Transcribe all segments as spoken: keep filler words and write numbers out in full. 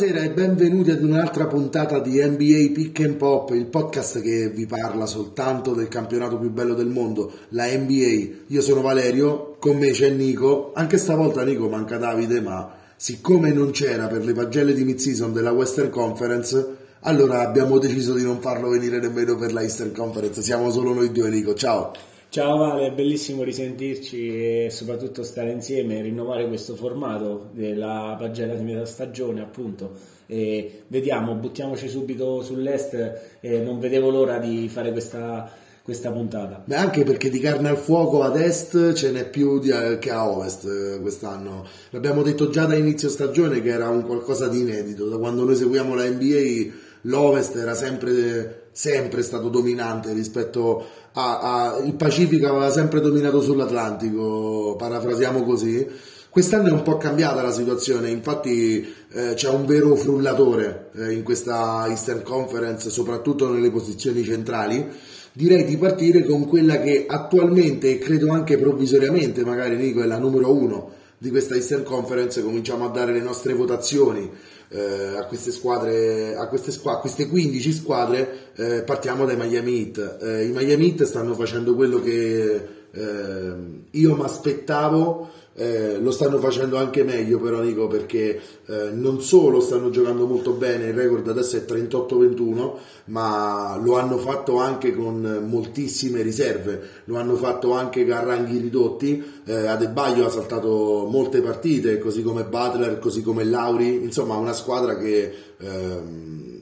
Buonasera e benvenuti ad un'altra puntata di N B A Pick and Pop, il podcast che vi parla soltanto del campionato più bello del mondo, la N B A. Io sono Valerio, con me c'è Nico, anche stavolta Nico manca Davide, ma siccome non c'era per le pagelle di mid-season della Western Conference, allora abbiamo deciso di non farlo venire nemmeno per la Eastern Conference, siamo solo noi due. Nico, ciao! Ciao Vale, è bellissimo risentirci e soprattutto stare insieme e rinnovare questo formato della pagella di metà stagione, appunto. E vediamo, buttiamoci subito sull'est, e non vedevo l'ora di fare questa, questa puntata. Beh, anche perché di carne al fuoco ad est ce n'è più di, che a ovest quest'anno. L'abbiamo detto già da inizio stagione che era un qualcosa di inedito, da quando noi seguiamo la N B A l'ovest era sempre... sempre stato dominante rispetto a, a il Pacifico aveva sempre dominato sull'Atlantico, parafrasiamo così. Quest'anno è un po' cambiata la situazione, infatti eh, c'è un vero frullatore eh, in questa Eastern Conference, soprattutto nelle posizioni centrali. Direi di partire con quella che attualmente, e credo anche provvisoriamente magari Nico, è la numero uno di questa Eastern Conference. Cominciamo a dare le nostre votazioni Eh, a queste squadre, a queste, squ- queste quindici squadre. Eh, partiamo dai Miami Heat. Eh, i Miami Heat stanno facendo quello che eh, io mi aspettavo, eh, lo stanno facendo anche meglio però Nico, perché eh, non solo stanno giocando molto bene, il record adesso è trentotto ventuno, ma lo hanno fatto anche con moltissime riserve, lo hanno fatto anche a ranghi ridotti. Eh, Adebayo ha saltato molte partite, così come Butler, così come Lauri, insomma una squadra che ehm,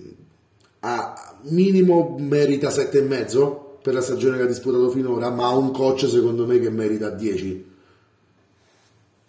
a minimo merita sette e mezzo per la stagione che ha disputato finora, ma ha un coach secondo me che merita dieci.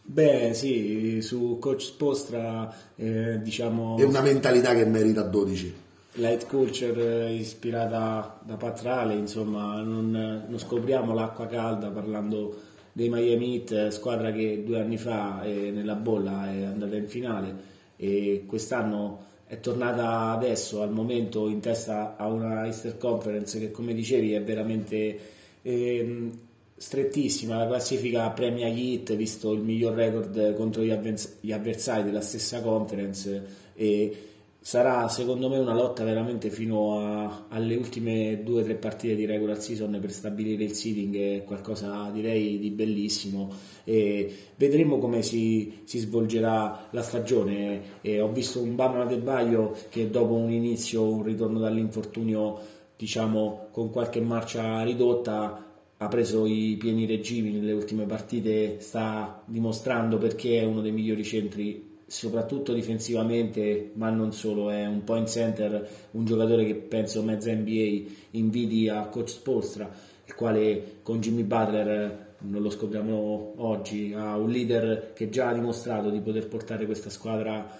Beh sì, su Coach Spoelstra eh, diciamo... è una mentalità che merita dodici. Light culture ispirata da Pat Riley, insomma non, non scopriamo l'acqua calda parlando dei Miami Heat, squadra che due anni fa eh, nella bolla è andata in finale e quest'anno è tornata adesso al momento in testa a una Eastern Conference che, come dicevi, è veramente eh, strettissima. La classifica premia gli Heat, visto il miglior record contro gli, avvers- gli avversari della stessa conference, e sarà secondo me una lotta veramente fino a, alle ultime due o tre partite di regular season per stabilire il seeding, è qualcosa direi di bellissimo e vedremo come si, si svolgerà la stagione. E ho visto un Bam Adebayo che dopo un inizio, un ritorno dall'infortunio diciamo con qualche marcia ridotta, ha preso i pieni regimi nelle ultime partite, sta dimostrando perché è uno dei migliori centri soprattutto difensivamente, ma non solo, è un point center, un giocatore che penso mezza N B A invidi a Coach Spoelstra, il quale con Jimmy Butler, non lo scopriamo oggi, ha un leader che già ha dimostrato di poter portare questa squadra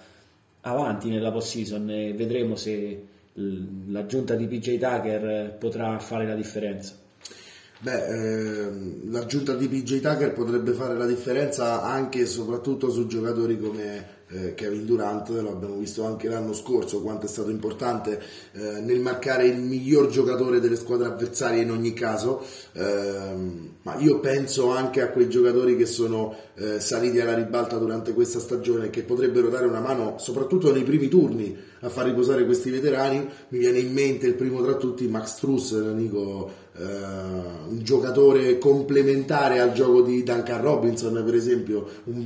avanti nella postseason, e vedremo se l'aggiunta di P J. Tucker potrà fare la differenza. Beh, ehm, l'aggiunta di P J. Tucker potrebbe fare la differenza anche e soprattutto su giocatori come eh, Kevin Durant, lo abbiamo visto anche l'anno scorso quanto è stato importante eh, nel marcare il miglior giocatore delle squadre avversarie in ogni caso, eh, ma io penso anche a quei giocatori che sono eh, saliti alla ribalta durante questa stagione e che potrebbero dare una mano soprattutto nei primi turni a far riposare questi veterani. Mi viene in mente il primo tra tutti, Max Strus, amico, Uh, un giocatore complementare al gioco di Duncan Robinson per esempio, un,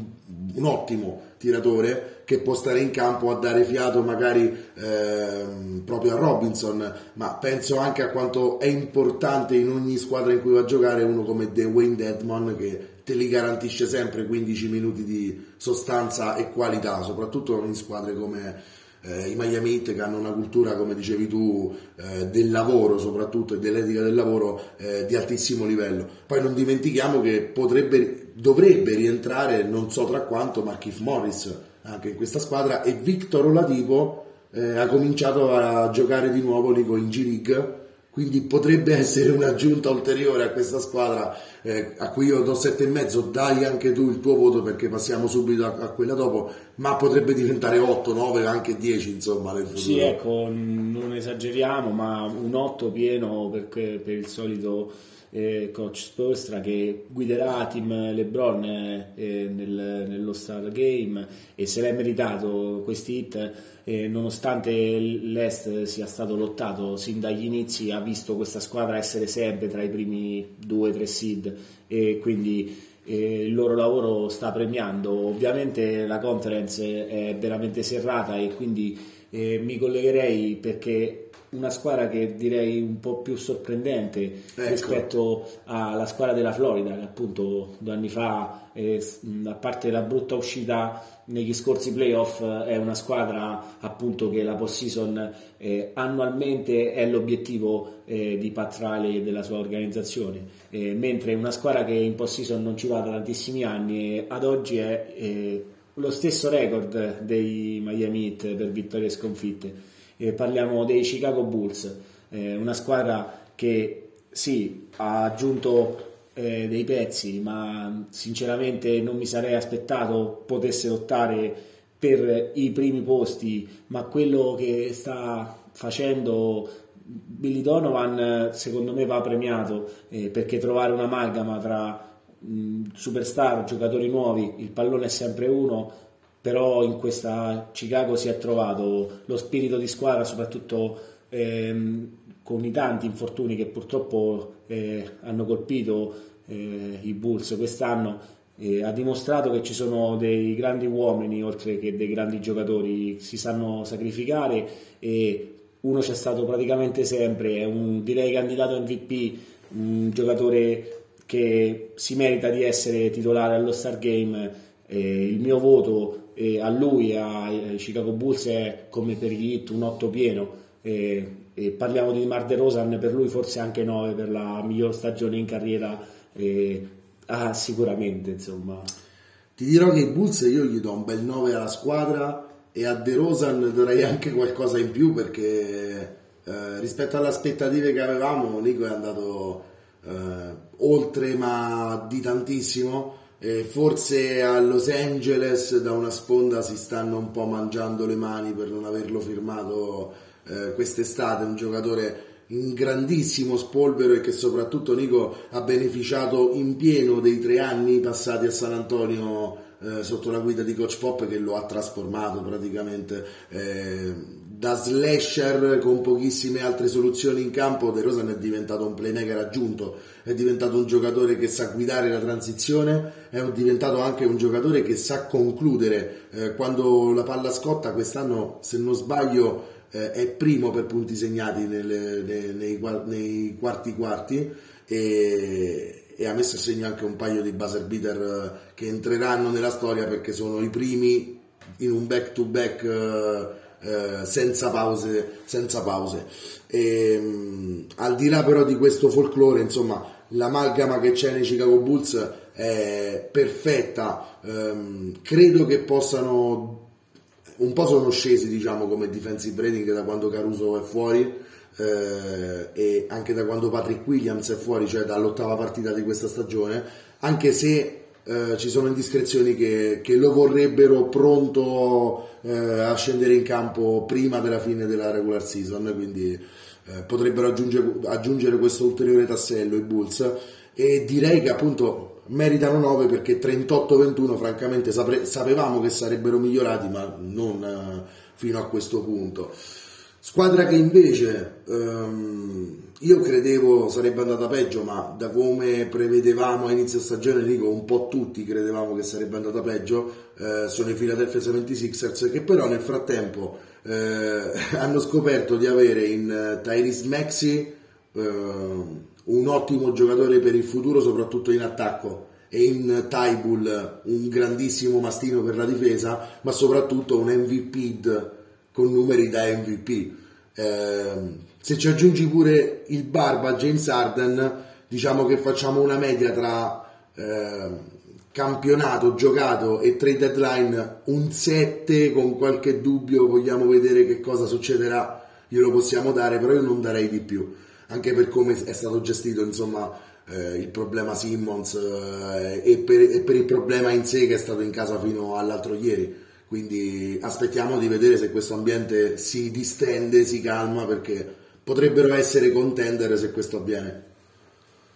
un ottimo tiratore che può stare in campo a dare fiato magari ehm, proprio a Robinson, ma penso anche a quanto è importante in ogni squadra in cui va a giocare uno come Dewayne Dedmon, che te li garantisce sempre quindici minuti di sostanza e qualità, soprattutto in squadre come Eh, i Miami Heat, che hanno una cultura, come dicevi tu, eh, del lavoro soprattutto e dell'etica del lavoro eh, di altissimo livello. Poi non dimentichiamo che potrebbe, dovrebbe rientrare, non so tra quanto, Markieff Morris anche in questa squadra, e Victor Oladipo eh, ha cominciato a giocare di nuovo in G-League, quindi potrebbe essere un'aggiunta ulteriore a questa squadra eh, a cui io do sette e mezzo. Dai anche tu il tuo voto, perché passiamo subito a, a quella dopo, ma potrebbe diventare otto, nove, anche dieci insomma nel futuro. Sì, ecco, non esageriamo, ma un otto pieno per, per il solito eh, Coach Spoelstra, che guiderà Team LeBron eh, nel, nello Star Game, e se l'è meritato questi hit, eh, nonostante l'Est sia stato lottato sin dagli inizi, ha visto questa squadra essere sempre tra i primi due tre seed, e quindi E il loro lavoro sta premiando. Ovviamente la conference è veramente serrata, e quindi eh, mi collegherei, perché una squadra che direi un po' più sorprendente, ecco, rispetto alla squadra della Florida, che appunto due anni fa, eh, a parte la brutta uscita negli scorsi playoff, è una squadra appunto che la postseason eh, annualmente è l'obiettivo eh, di Pat Riley e della sua organizzazione, eh, mentre una squadra che in postseason non ci va da tantissimi anni, eh, ad oggi è eh, lo stesso record dei Miami Heat per vittorie e sconfitte. Eh, parliamo dei Chicago Bulls, eh, una squadra che sì, ha aggiunto eh, dei pezzi, ma sinceramente non mi sarei aspettato potesse lottare per i primi posti, ma quello che sta facendo Billy Donovan secondo me va premiato, eh, perché trovare un'amalgama tra mh, superstar, giocatori nuovi, il pallone è sempre uno, però in questa Chicago si è trovato lo spirito di squadra, soprattutto ehm, con i tanti infortuni che purtroppo eh, hanno colpito eh, i Bulls quest'anno, eh, ha dimostrato che ci sono dei grandi uomini oltre che dei grandi giocatori, si sanno sacrificare, e uno c'è stato praticamente sempre, è un direi candidato M V P, un giocatore che si merita di essere titolare allo Star Game. Eh, il mio voto eh, a lui, ai Chicago Bulls, è come per gli Heat un otto pieno, eh, e parliamo di DeMar DeRozan, per lui forse anche nove per la miglior stagione in carriera, eh, ah, sicuramente, insomma. Ti dirò che i Bulls io gli do un bel nove alla squadra, e a DeRozan darei anche qualcosa in più, perché eh, rispetto alle aspettative che avevamo, Nico è andato eh, oltre, ma di tantissimo. Eh, forse a Los Angeles da una sponda si stanno un po' mangiando le mani per non averlo firmato eh, quest'estate, un giocatore in grandissimo spolvero, e che soprattutto, Nico, ha beneficiato in pieno dei tre anni passati a San Antonio eh, sotto la guida di Coach Pop, che lo ha trasformato praticamente eh, da slasher con pochissime altre soluzioni in campo. DeRozan è diventato un playmaker aggiunto, è diventato un giocatore che sa guidare la transizione, è diventato anche un giocatore che sa concludere eh, quando la palla scotta. Quest'anno, se non sbaglio, eh, è primo per punti segnati nel, nei, nei, nei quarti quarti, e, e ha messo a segno anche un paio di buzzer beater eh, che entreranno nella storia, perché sono i primi in un back to back eh, Eh, senza pause, senza pause. E, mh, al di là però di questo folklore, insomma, l'amalgama che c'è nei Chicago Bulls è perfetta. Ehm, credo che possano, un po' sono scesi, diciamo, come defensive rating da quando Caruso è fuori eh, e anche da quando Patrick Williams è fuori, cioè dall'ottava partita di questa stagione, anche se Eh, ci sono indiscrezioni che, che lo vorrebbero pronto eh, a scendere in campo prima della fine della regular season, quindi eh, potrebbero aggiungere, aggiungere questo ulteriore tassello i Bulls, e direi che appunto meritano nove, perché trentotto ventuno francamente sapre, sapevamo che sarebbero migliorati, ma non eh, fino a questo punto. Squadra che invece ehm, io credevo sarebbe andata peggio, ma da come prevedevamo a inizio stagione, dico un po' tutti credevamo che sarebbe andata peggio, eh, sono i Philadelphia settantasei ers, che però nel frattempo eh, hanno scoperto di avere in Tyrese Maxey eh, un ottimo giocatore per il futuro, soprattutto in attacco, e in Tybull un grandissimo mastino per la difesa, ma soprattutto un M V P con numeri da M V P. Eh, se ci aggiungi pure il barba James Harden, diciamo che facciamo una media tra eh, campionato giocato e trade deadline un sette, con qualche dubbio, vogliamo vedere che cosa succederà, glielo possiamo dare, però io non darei di più, anche per come è stato gestito, insomma, eh, il problema Simmons eh, e, per, e per il problema in sé che è stato in casa fino all'altro ieri. Quindi aspettiamo di vedere se questo ambiente si distende, si calma, perché potrebbero essere contendere se questo avviene.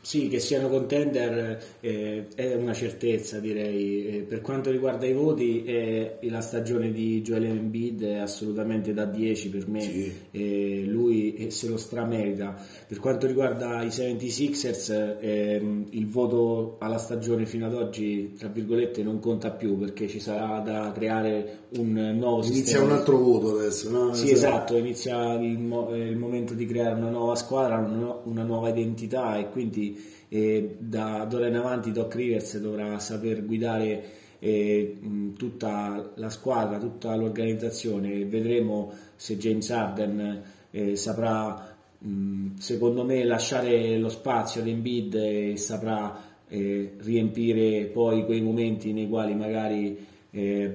Sì, che siano contender eh, è una certezza, direi. Per quanto riguarda i voti, eh, la stagione di Joel Embiid è assolutamente da dieci per me, sì. eh, lui eh, se lo stramerita. Per quanto riguarda i settantasei ers, eh, il voto alla stagione fino ad oggi, tra virgolette, non conta più, perché ci sarà da creare un nuovo inizia sistema. Inizia un altro voto adesso, no? Sì, esatto, inizia il, mo- il momento di creare una nuova squadra, una nuova identità, e quindi E da d'ora in avanti Doc Rivers dovrà saper guidare eh, tutta la squadra, tutta l'organizzazione. Vedremo se James Harden eh, saprà mh, secondo me lasciare lo spazio ad Embiid e saprà eh, riempire poi quei momenti nei quali magari eh,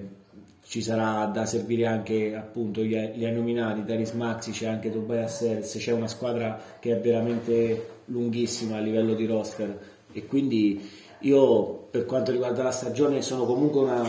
ci sarà da servire anche, appunto, gli, gli hai nominati Tyrese Maxey, c'è anche Tobias Harris, c'è una squadra che è veramente lunghissima a livello di roster, e quindi io, per quanto riguarda la stagione, sono comunque una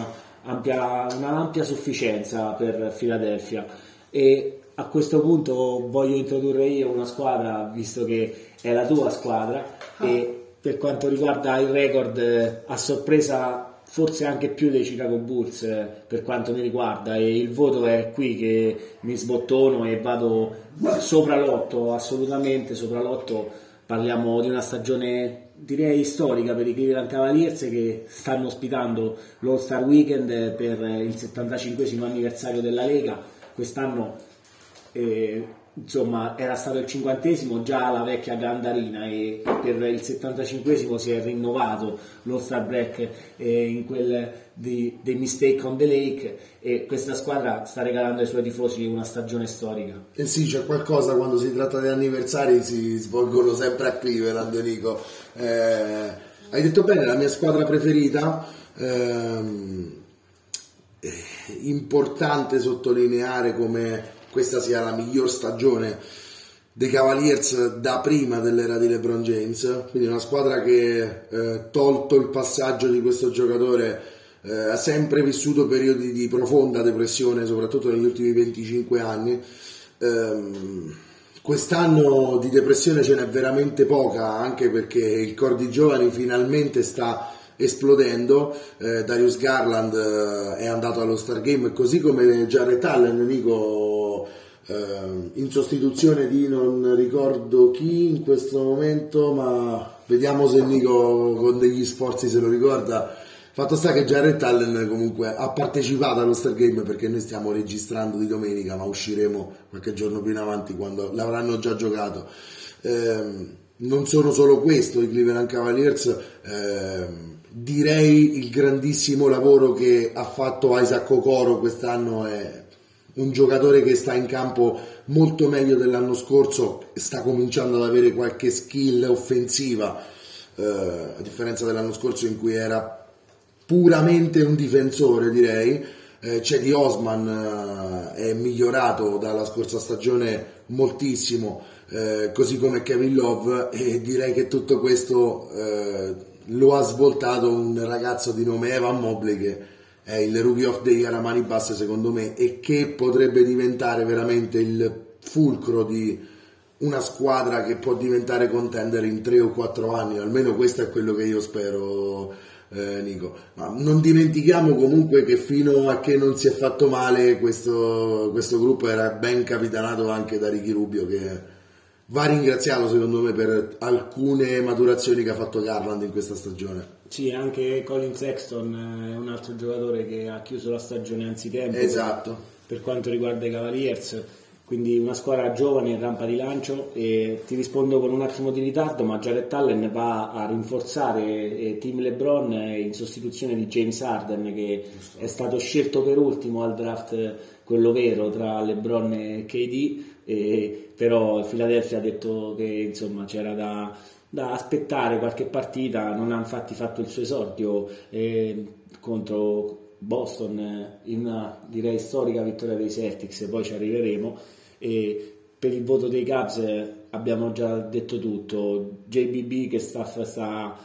ampia, una ampia sufficienza per Philadelphia. E a questo punto voglio introdurre io una squadra, visto che è la tua squadra, ah. e per quanto riguarda il record, a sorpresa forse anche più dei Chicago Bulls per quanto mi riguarda, e il voto è qui che mi sbottono e vado sopra l'otto, assolutamente sopra l'otto. Parliamo di una stagione, direi, storica per i Cleveland Cavaliers, che stanno ospitando l'All-Star Weekend per il settantacinquesimo anniversario della Lega. Quest'anno eh, insomma era stato il cinquantesimo già alla vecchia Gandarina, e per il settantacinquesimo si è rinnovato l'All-Star Break eh, in quel di, dei Mistake on the Lake, e questa squadra sta regalando ai suoi tifosi una stagione storica. E eh sì, c'è qualcosa quando si tratta di anniversari, si svolgono sempre a Cleveland, Nico. Eh, hai detto bene, la mia squadra preferita. Ehm, importante sottolineare come questa sia la miglior stagione dei Cavaliers da prima dell'era di LeBron James, quindi una squadra che, eh, tolto il passaggio di questo giocatore, eh, ha sempre vissuto periodi di profonda depressione, soprattutto negli ultimi venticinque anni. Eh, quest'anno di depressione ce n'è veramente poca, anche perché il core di giovani finalmente sta esplodendo. eh, Darius Garland eh, è andato allo Star Game, così come Jarrett Allen, Nico, in sostituzione di non ricordo chi in questo momento, ma vediamo se Nico con degli sforzi se lo ricorda. Fatto sta che Jarrett Allen comunque ha partecipato allo Star Game, perché noi stiamo registrando di domenica, ma usciremo qualche giorno più in avanti quando l'avranno già giocato. Ehm, non sono solo questo i Cleveland Cavaliers, ehm, direi il grandissimo lavoro che ha fatto Isaac Okoro quest'anno. È un giocatore che sta in campo molto meglio dell'anno scorso, sta cominciando ad avere qualche skill offensiva, eh, a differenza dell'anno scorso in cui era puramente un difensore, direi. Eh, Cedi Osman eh, è migliorato dalla scorsa stagione moltissimo, eh, così come Kevin Love, e direi che tutto questo eh, lo ha svoltato un ragazzo di nome Evan Mobley, che è il rookie of the year a mani basse secondo me, e che potrebbe diventare veramente il fulcro di una squadra che può diventare contender in tre o quattro anni, almeno questo è quello che io spero, eh, Nico. Ma non dimentichiamo comunque che fino a che non si è fatto male questo, questo gruppo era ben capitanato anche da Ricky Rubio, che va ringraziato secondo me per alcune maturazioni che ha fatto Garland in questa stagione. Sì, anche Colin Sexton è un altro giocatore che ha chiuso la stagione anzitempo, esatto, per quanto riguarda i Cavaliers. Quindi una squadra giovane in rampa di lancio, e ti rispondo con un attimo di ritardo, ma Jarrett Allen va a rinforzare Team LeBron in sostituzione di James Harden, che è stato scelto per ultimo al draft, quello vero, tra LeBron e K D, e però Philadelphia ha detto che insomma c'era da da aspettare qualche partita. Non ha infatti fatto il suo esordio eh, contro Boston eh, in una, direi, storica vittoria dei Celtics, e poi ci arriveremo. E per il voto dei Cavs eh, abbiamo già detto tutto. J B B che sta, sta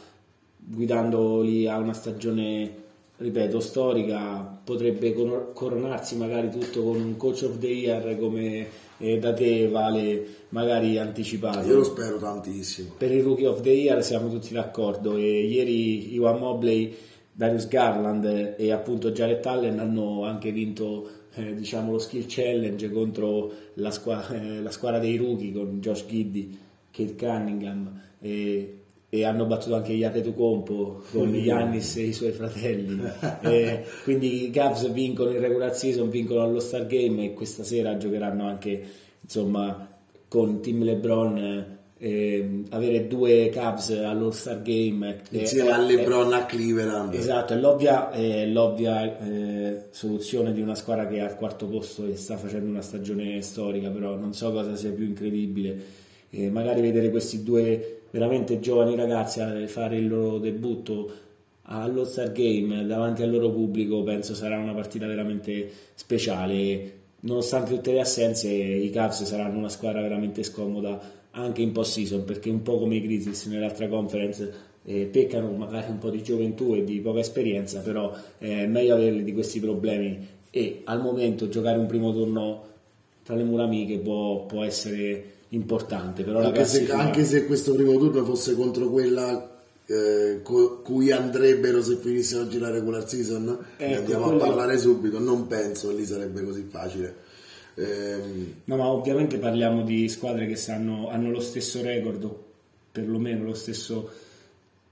guidandoli a una stagione ripeto, storica, potrebbe coronarsi magari tutto con un coach of the year come eh, da te, Vale, magari anticipato. Io lo spero tantissimo. Per il rookie of the year siamo tutti d'accordo, e ieri Evan Mobley, Darius Garland e appunto Jarrett Allen hanno anche vinto eh, diciamo lo skill challenge contro la, squa- eh, la squadra dei rookie con Josh Giddey, Kate Cunningham e... e hanno battuto anche gli Antetokounmpo con Giannis e i suoi fratelli e quindi i Cavs vincono in regular season, vincono allo Star Game, e questa sera giocheranno anche, insomma, con Team LeBron. Eh, avere due Cavs allo Star Game insieme eh, a LeBron eh, a Cleveland, esatto, è l'ovvia, è l'ovvia eh, soluzione di una squadra che è al quarto posto e sta facendo una stagione storica, però non so cosa sia più incredibile, eh, magari vedere questi due veramente giovani ragazzi a fare il loro debutto allo Star Game davanti al loro pubblico. Penso sarà una partita veramente speciale. Nonostante tutte le assenze, i Cavs saranno una squadra veramente scomoda anche in post season, perché un po' come i Grizzlies nell'altra conference eh, peccano magari un po' di gioventù e di poca esperienza, però è meglio averli di questi problemi, e al momento giocare un primo turno tra le mura amiche può, può essere importante. Però anche, ragazzi, se, fino... anche se questo primo turno fosse contro quella eh, co- cui andrebbero se finissero oggi la regular season, ecco, andiamo quello... a parlare subito, non penso che lì sarebbe così facile. ehm... No, ma ovviamente parliamo di squadre che sanno, hanno lo stesso record, perlomeno lo stesso,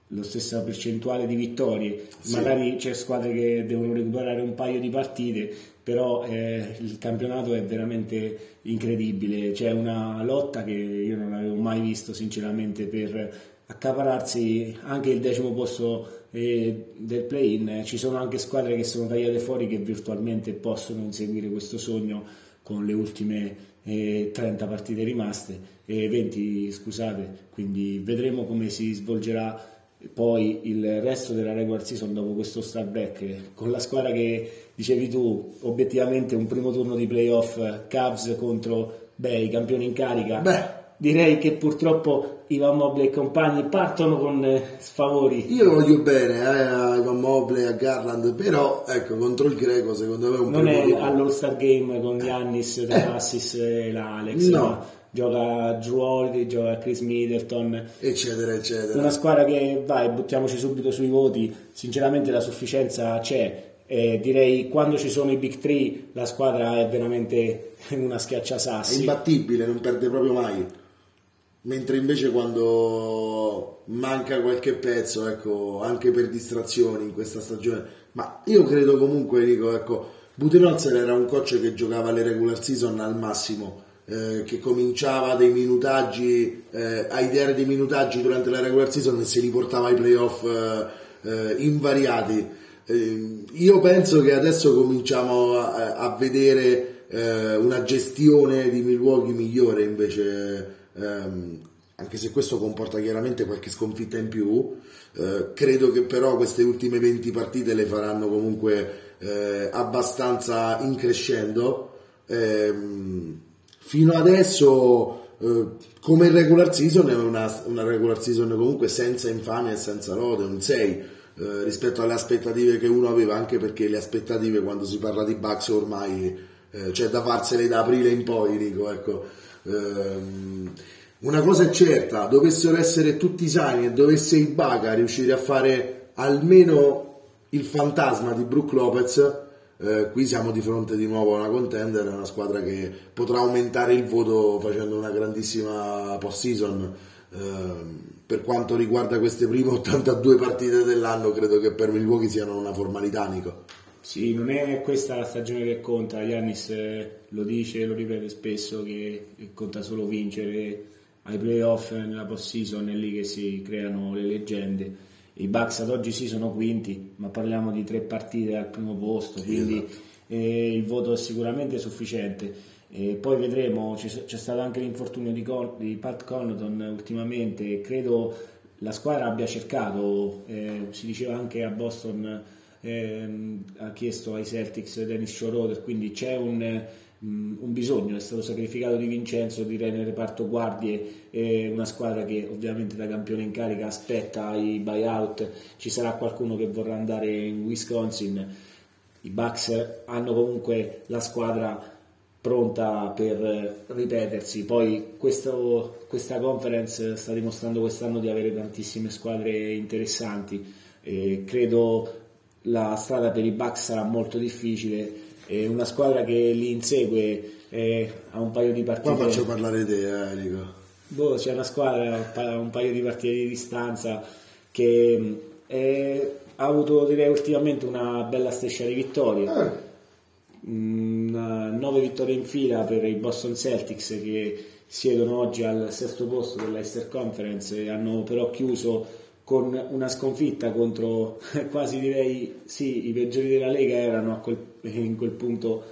lo stessa percentuale di vittorie, sì. Magari c'è squadre che devono recuperare un paio di partite, però eh, il campionato è veramente incredibile, c'è una lotta che io non avevo mai visto sinceramente per accapararsi anche il decimo posto eh, del play-in. Ci sono anche squadre che sono tagliate fuori, che virtualmente possono inseguire questo sogno con le ultime eh, trenta partite rimaste, eh, venti scusate, quindi vedremo come si svolgerà poi il resto della regular season dopo questo start back, con la squadra che dicevi tu, obiettivamente un primo turno di playoff Cavs contro beh, i campioni in carica. Beh, direi che purtroppo Evan Mobley e compagni partono con sfavori. Io voglio bene eh, a Evan Mobley, a Garland, però ecco, contro il greco secondo me è un non primo non è all'All Star Game con Giannis, eh. Tanasis e la Alex, no, ma gioca Drew Holiday, gioca Chris Middleton, eccetera eccetera. Una squadra che, vai, buttiamoci subito sui voti, sinceramente la sufficienza c'è, eh, direi quando ci sono i big three la squadra è veramente una schiacciasassi, è imbattibile, non perde proprio mai, mentre invece quando manca qualche pezzo, ecco, anche per distrazioni in questa stagione. Ma io credo comunque, dico, ecco, Budenholzer era un coach che giocava le regular season al massimo, Eh, che cominciava dei minutaggi eh, a ideare dei minutaggi durante la regular season e se li portava ai playoff eh, eh, invariati. Eh, io penso che adesso cominciamo a, a vedere eh, una gestione di Milwaukee migliore invece, ehm, anche se questo comporta chiaramente qualche sconfitta in più. Eh, credo che però queste ultime venti partite le faranno comunque eh, abbastanza in crescendo. ehm, Fino adesso, eh, come regular season, è una, una regular season comunque senza infamia e senza lode, un sei eh, rispetto alle aspettative che uno aveva, anche perché le aspettative quando si parla di Bucks ormai eh, c'è da farsele da aprile in poi, dico, ecco. Eh, una cosa è certa, dovessero essere tutti sani e dovesse Ibaka riuscire a fare almeno il fantasma di Brook Lopez, Eh, qui siamo di fronte di nuovo a una contender, una squadra che potrà aumentare il voto facendo una grandissima post season. Eh, per quanto riguarda queste prime ottantadue partite dell'anno, credo che per Milwaukee siano una formalità, Nico. Sì, non è questa la stagione che conta. Giannis lo dice, lo ripete spesso, che conta solo vincere ai playoff, nella post season è lì che si creano le leggende. I Bucks ad oggi sì sono quinti, ma parliamo di tre partite al primo posto, quindi esatto. eh, il voto è sicuramente sufficiente. Eh, poi vedremo, c'è, c'è stato anche l'infortunio di, Con, di Pat Connaughton ultimamente, credo la squadra abbia cercato, eh, si diceva anche a Boston, eh, ha chiesto ai Celtics Dennis Schroeder, quindi c'è un, mh, un bisogno, è stato sacrificato Di Vincenzo, direi, nel reparto guardie, eh, una squadra che ovviamente da campione in carica aspetta i buyout, ci sarà qualcuno che vorrà andare in Wisconsin. I Bucks hanno comunque la squadra pronta per ripetersi, poi questo, questa conference sta dimostrando quest'anno di avere tantissime squadre interessanti, eh, credo la strada per i Bucks sarà molto difficile, eh, una squadra che li insegue, eh, a un paio di partite. Qua faccio parlare te, eh, Nico. Boh, c'è una squadra a un paio di partite di distanza che è, ha avuto, direi, ultimamente una bella striscia di vittorie. Ah. nove vittorie in fila per i Boston Celtics, che siedono oggi al sesto posto della Eastern Conference, e hanno però chiuso con una sconfitta contro quasi, direi, sì, i peggiori della Lega erano a quel, in quel punto,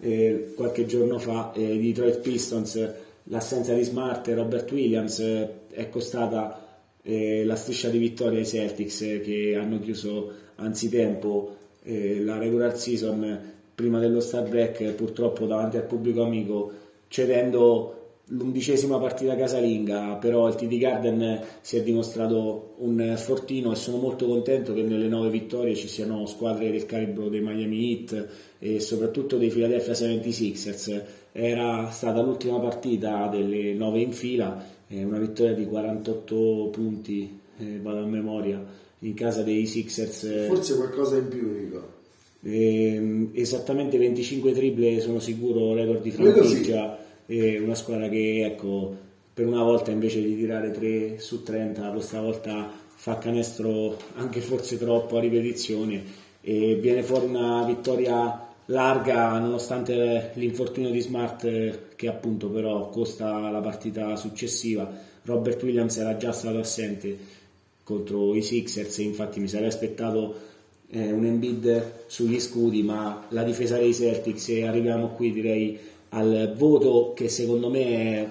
eh, qualche giorno fa, eh, i Detroit Pistons. L'assenza di Smart e Robert Williams eh, è costata eh, la striscia di vittoria ai Celtics, eh, che hanno chiuso anzitempo eh, la regular season prima dello star break, purtroppo davanti al pubblico amico, cedendo l'undicesima partita casalinga. Però il T D Garden si è dimostrato un fortino, e sono molto contento che nelle nove vittorie ci siano squadre del calibro dei Miami Heat e soprattutto dei Philadelphia settantasei ers. Era stata l'ultima partita delle nove in fila, una vittoria di quarantotto punti, vado a memoria, in casa dei Sixers. Forse qualcosa in più, Nico. Eh, esattamente venticinque triple, sono sicuro, record di franchigia. Eh, una squadra che, ecco, per una volta invece di tirare tre su trenta, questa volta fa canestro anche forse troppo a ripetizione, e viene fuori una vittoria larga nonostante l'infortunio di Smart, che appunto però costa la partita successiva. Robert Williams era già stato assente contro i Sixers, infatti mi sarei aspettato Eh, un Embiid sugli scudi, ma la difesa dei Celtics, e arriviamo qui, direi, al voto che secondo me è,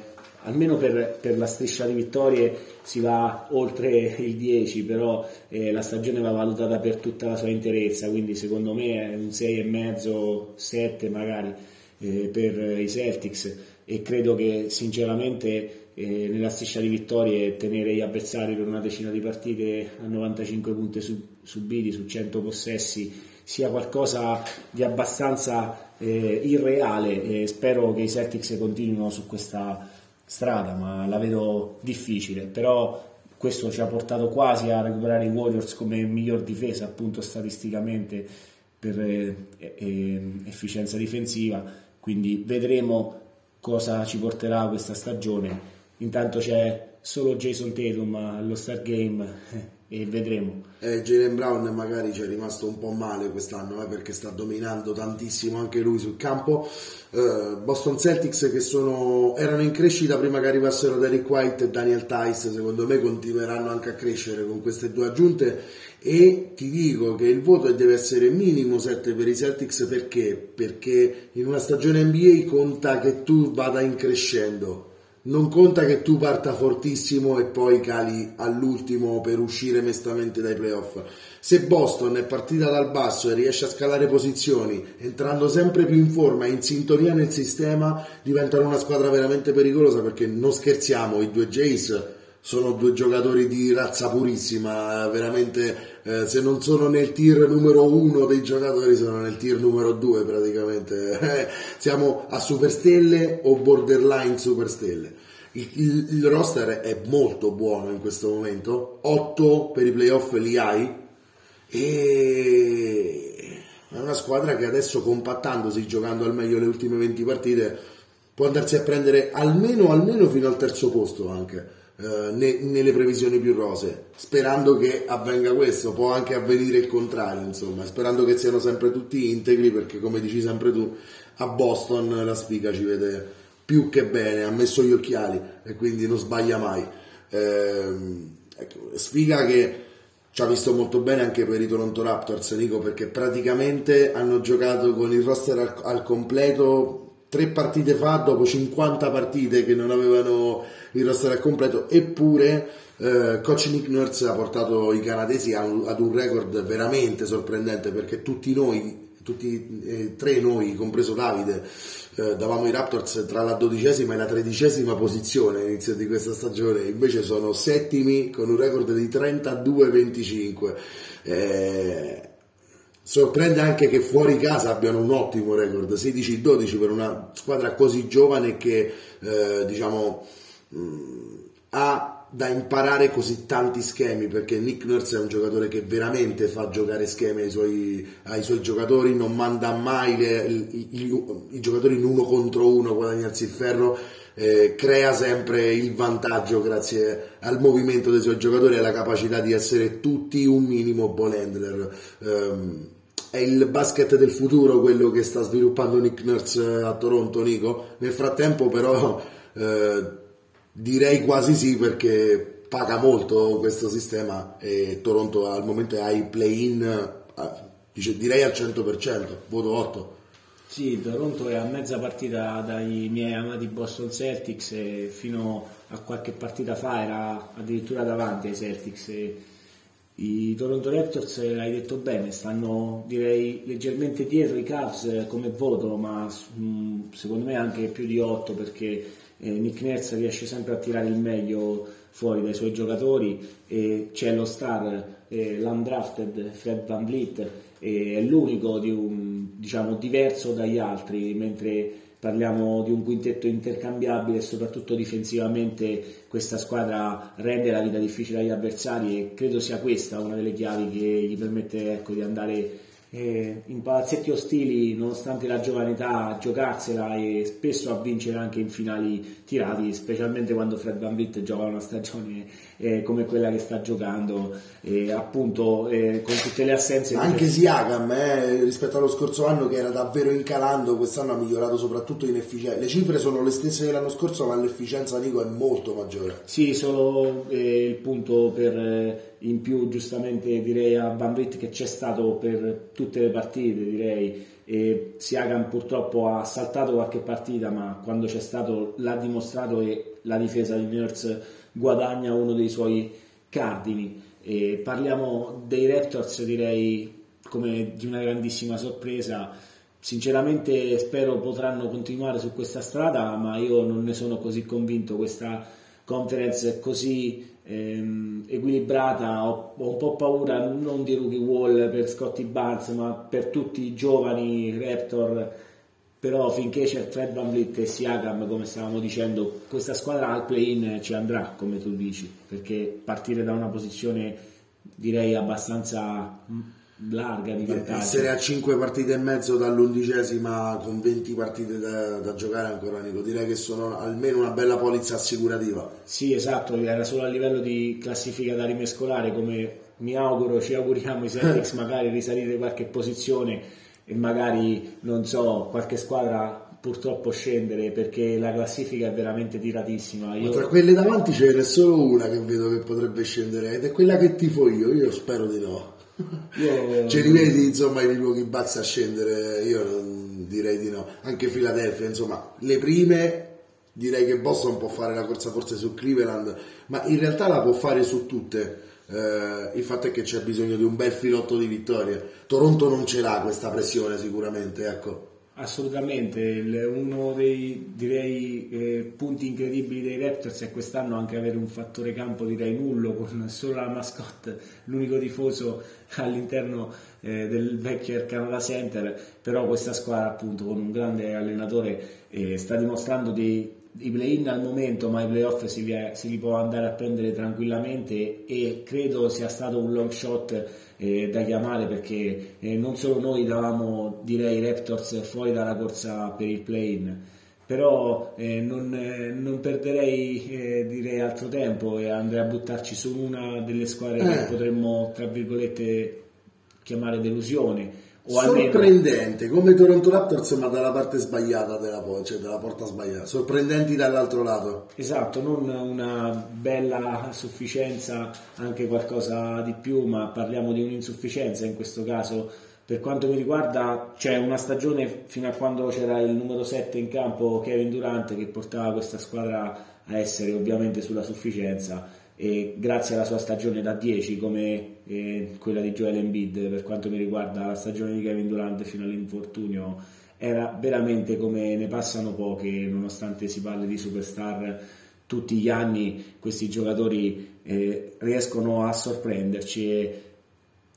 almeno per, per la striscia di vittorie, si va oltre il dieci, però eh, la stagione va valutata per tutta la sua interezza, quindi secondo me è un sei e mezzo sette magari eh, per i Celtics, e credo che sinceramente eh, nella striscia di vittorie tenere gli avversari per una decina di partite a novantacinque punti su subiti su cento possessi sia qualcosa di abbastanza eh, irreale, e spero che i Celtics continuino su questa strada, ma la vedo difficile. Però questo ci ha portato quasi a recuperare i Warriors come miglior difesa, appunto, statisticamente, per eh, eh, efficienza difensiva, quindi vedremo cosa ci porterà questa stagione. Intanto c'è solo Jason Tatum allo Star Game e vedremo. eh, Jaylen Brown magari ci è rimasto un po' male quest'anno, eh, perché sta dominando tantissimo anche lui sul campo. eh, Boston Celtics che sono erano in crescita prima che arrivassero Derek White e Daniel Tice, secondo me continueranno anche a crescere con queste due aggiunte, e ti dico che il voto deve essere minimo sette per i Celtics. Perché? Perché in una stagione N B A conta che tu vada in crescendo, non conta che tu parta fortissimo e poi cali all'ultimo per uscire mestamente dai playoff. Se Boston è partita dal basso e riesce a scalare posizioni, entrando sempre più in forma e in sintonia nel sistema, diventano una squadra veramente pericolosa, perché non scherziamo, i due Jays sono due giocatori di razza purissima, veramente, eh, se non sono nel tier numero uno dei giocatori, sono nel tier numero due praticamente. Siamo a superstelle o borderline superstelle. Il, il, il roster è molto buono in questo momento, otto per i playoff li hai, e è una squadra che adesso, compattandosi, giocando al meglio le ultime venti partite, può andarsi a prendere almeno, almeno fino al terzo posto anche. Uh, ne, nelle previsioni più rosee, sperando che avvenga questo. Può anche avvenire il contrario, insomma, sperando che siano sempre tutti integri, perché, come dici sempre tu, a Boston la sfiga ci vede più che bene, ha messo gli occhiali e quindi non sbaglia mai. Ehm, ecco, sfiga che ci ha visto molto bene anche per i Toronto Raptors, Nico, perché praticamente hanno giocato con il roster al, al completo tre partite fa, dopo cinquanta partite che non avevano il roster al completo. Eppure eh, coach Nick Nurse ha portato i canadesi ad un record veramente sorprendente, perché tutti noi tutti e tre noi, compreso Davide, eh, davamo i Raptors tra la dodicesima e la tredicesima posizione all'inizio di questa stagione, invece sono settimi con un record di trentadue venticinque. Eh, sorprende anche che fuori casa abbiano un ottimo record, sedici dodici, per una squadra così giovane che eh, diciamo mh, ha da imparare così tanti schemi, perché Nick Nurse è un giocatore che veramente fa giocare schemi ai suoi, ai suoi giocatori, non manda mai le, i, i, i giocatori in uno contro uno a guadagnarsi il ferro, eh, crea sempre il vantaggio grazie al movimento dei suoi giocatori e alla capacità di essere tutti un minimo ball handler. Um, è il basket del futuro quello che sta sviluppando Nick Nurse a Toronto, Nico? Nel frattempo però... Eh, Direi quasi sì, perché paga molto questo sistema e Toronto al momento ha i play-in, direi al cento per cento, voto otto. Sì, Toronto è a mezza partita dai miei amati Boston Celtics e fino a qualche partita fa era addirittura davanti ai Celtics. E i Toronto Raptors, hai detto bene, stanno direi leggermente dietro i Cavs come voto, ma secondo me anche più di otto, perché Nick Nurse riesce sempre a tirare il meglio fuori dai suoi giocatori e c'è lo star, eh, l'undrafted Fred VanVleet, e è l'unico di un, diciamo, diverso dagli altri, mentre parliamo di un quintetto intercambiabile e soprattutto difensivamente questa squadra rende la vita difficile agli avversari e credo sia questa una delle chiavi che gli permette, ecco, di andare Eh, in palazzetti ostili nonostante la giovane età a giocarsela e spesso a vincere anche in finali tirati, specialmente quando Fred VanVleet gioca una stagione eh, come quella che sta giocando, eh, appunto eh, con tutte le assenze. Ma anche Siakam eh, rispetto allo scorso anno che era davvero incalando, quest'anno ha migliorato soprattutto in efficienza. Le cifre sono le stesse dell'anno scorso, ma l'efficienza, Nico, è molto maggiore. Sì, solo eh, il punto per eh, in più, giustamente direi a VanVleet, che c'è stato per tutte le partite, direi, e Siakam purtroppo ha saltato qualche partita, ma quando c'è stato l'ha dimostrato e la difesa di Nurse guadagna uno dei suoi cardini. E parliamo dei Raptors, direi, come di una grandissima sorpresa. Sinceramente spero potranno continuare su questa strada, ma io non ne sono così convinto. Questa conference è così Ehm, equilibrata, ho, ho un po' paura non di rookie wall per Scottie Barnes ma per tutti i giovani Raptor, però finché c'è Fred VanVleet e Siakam, come stavamo dicendo, questa squadra al play-in ci andrà, come tu dici, perché partire da una posizione direi abbastanza larga di vantaggio, essere a cinque partite e mezzo dall'undicesima con venti partite da, da giocare ancora, Nico, direi che sono almeno una bella polizza assicurativa. Sì, esatto, era solo a livello di classifica da rimescolare, come mi auguro, ci auguriamo i Celtics magari risalire qualche posizione e magari, non so, qualche squadra purtroppo scendere, perché la classifica è veramente tiratissima. Io... tra quelle davanti ce n'è solo una che vedo che potrebbe scendere ed è quella che tifo io, io spero di no. Io... ce li vedi insomma i Milwaukee Bucks a scendere? Io non, direi di no. Anche Philadelphia, insomma, le prime direi che Boston può fare la corsa forse su Cleveland, ma in realtà la può fare su tutte. Eh, il fatto è che c'è bisogno di un bel filotto di vittorie. Toronto non ce l'ha questa pressione sicuramente, ecco. Assolutamente, uno dei direi eh, punti incredibili dei Raptors è quest'anno anche avere un fattore campo direi nullo, con solo la mascotte, l'unico tifoso all'interno eh, del vecchio Canada Center, però questa squadra appunto con un grande allenatore eh, sta dimostrando dei i play-in al momento, ma i play-off si li, è, si li può andare a prendere tranquillamente e credo sia stato un long shot eh, da chiamare, perché eh, non solo noi davamo direi Raptors fuori dalla corsa per il play-in, però eh, non, eh, non perderei eh, direi altro tempo e andrei a buttarci su una delle squadre eh. che potremmo tra virgolette chiamare delusione. O sorprendente almeno... come Toronto Raptors, ma dalla parte sbagliata della, cioè dalla porta sbagliata, sorprendenti dall'altro lato, esatto, non una bella sufficienza, anche qualcosa di più, ma parliamo di un'insufficienza in questo caso. Per quanto mi riguarda c'è una stagione fino a quando c'era il numero sette in campo Kevin Durant che portava questa squadra a essere ovviamente sulla sufficienza, e grazie alla sua stagione da dieci come eh, quella di Joel Embiid, per quanto mi riguarda la stagione di Kevin Durant fino all'infortunio era veramente come ne passano poche, nonostante si parli di superstar tutti gli anni, questi giocatori eh, riescono a sorprenderci. E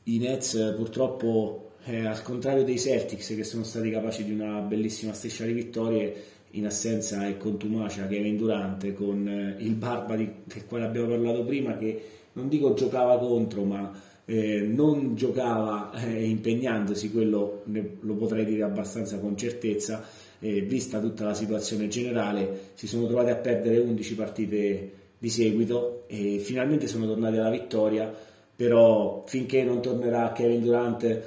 i Nets purtroppo eh, al contrario dei Celtics, che sono stati capaci di una bellissima striscia di vittorie in assenza e contumacia Kevin Durant, con il Barba di, del quale abbiamo parlato prima, che non dico giocava contro, ma eh, non giocava eh, impegnandosi, quello ne, lo potrei dire abbastanza con certezza, eh, vista tutta la situazione generale. Si sono trovati a perdere undici partite di seguito e finalmente sono tornati alla vittoria, però finché non tornerà Kevin Durant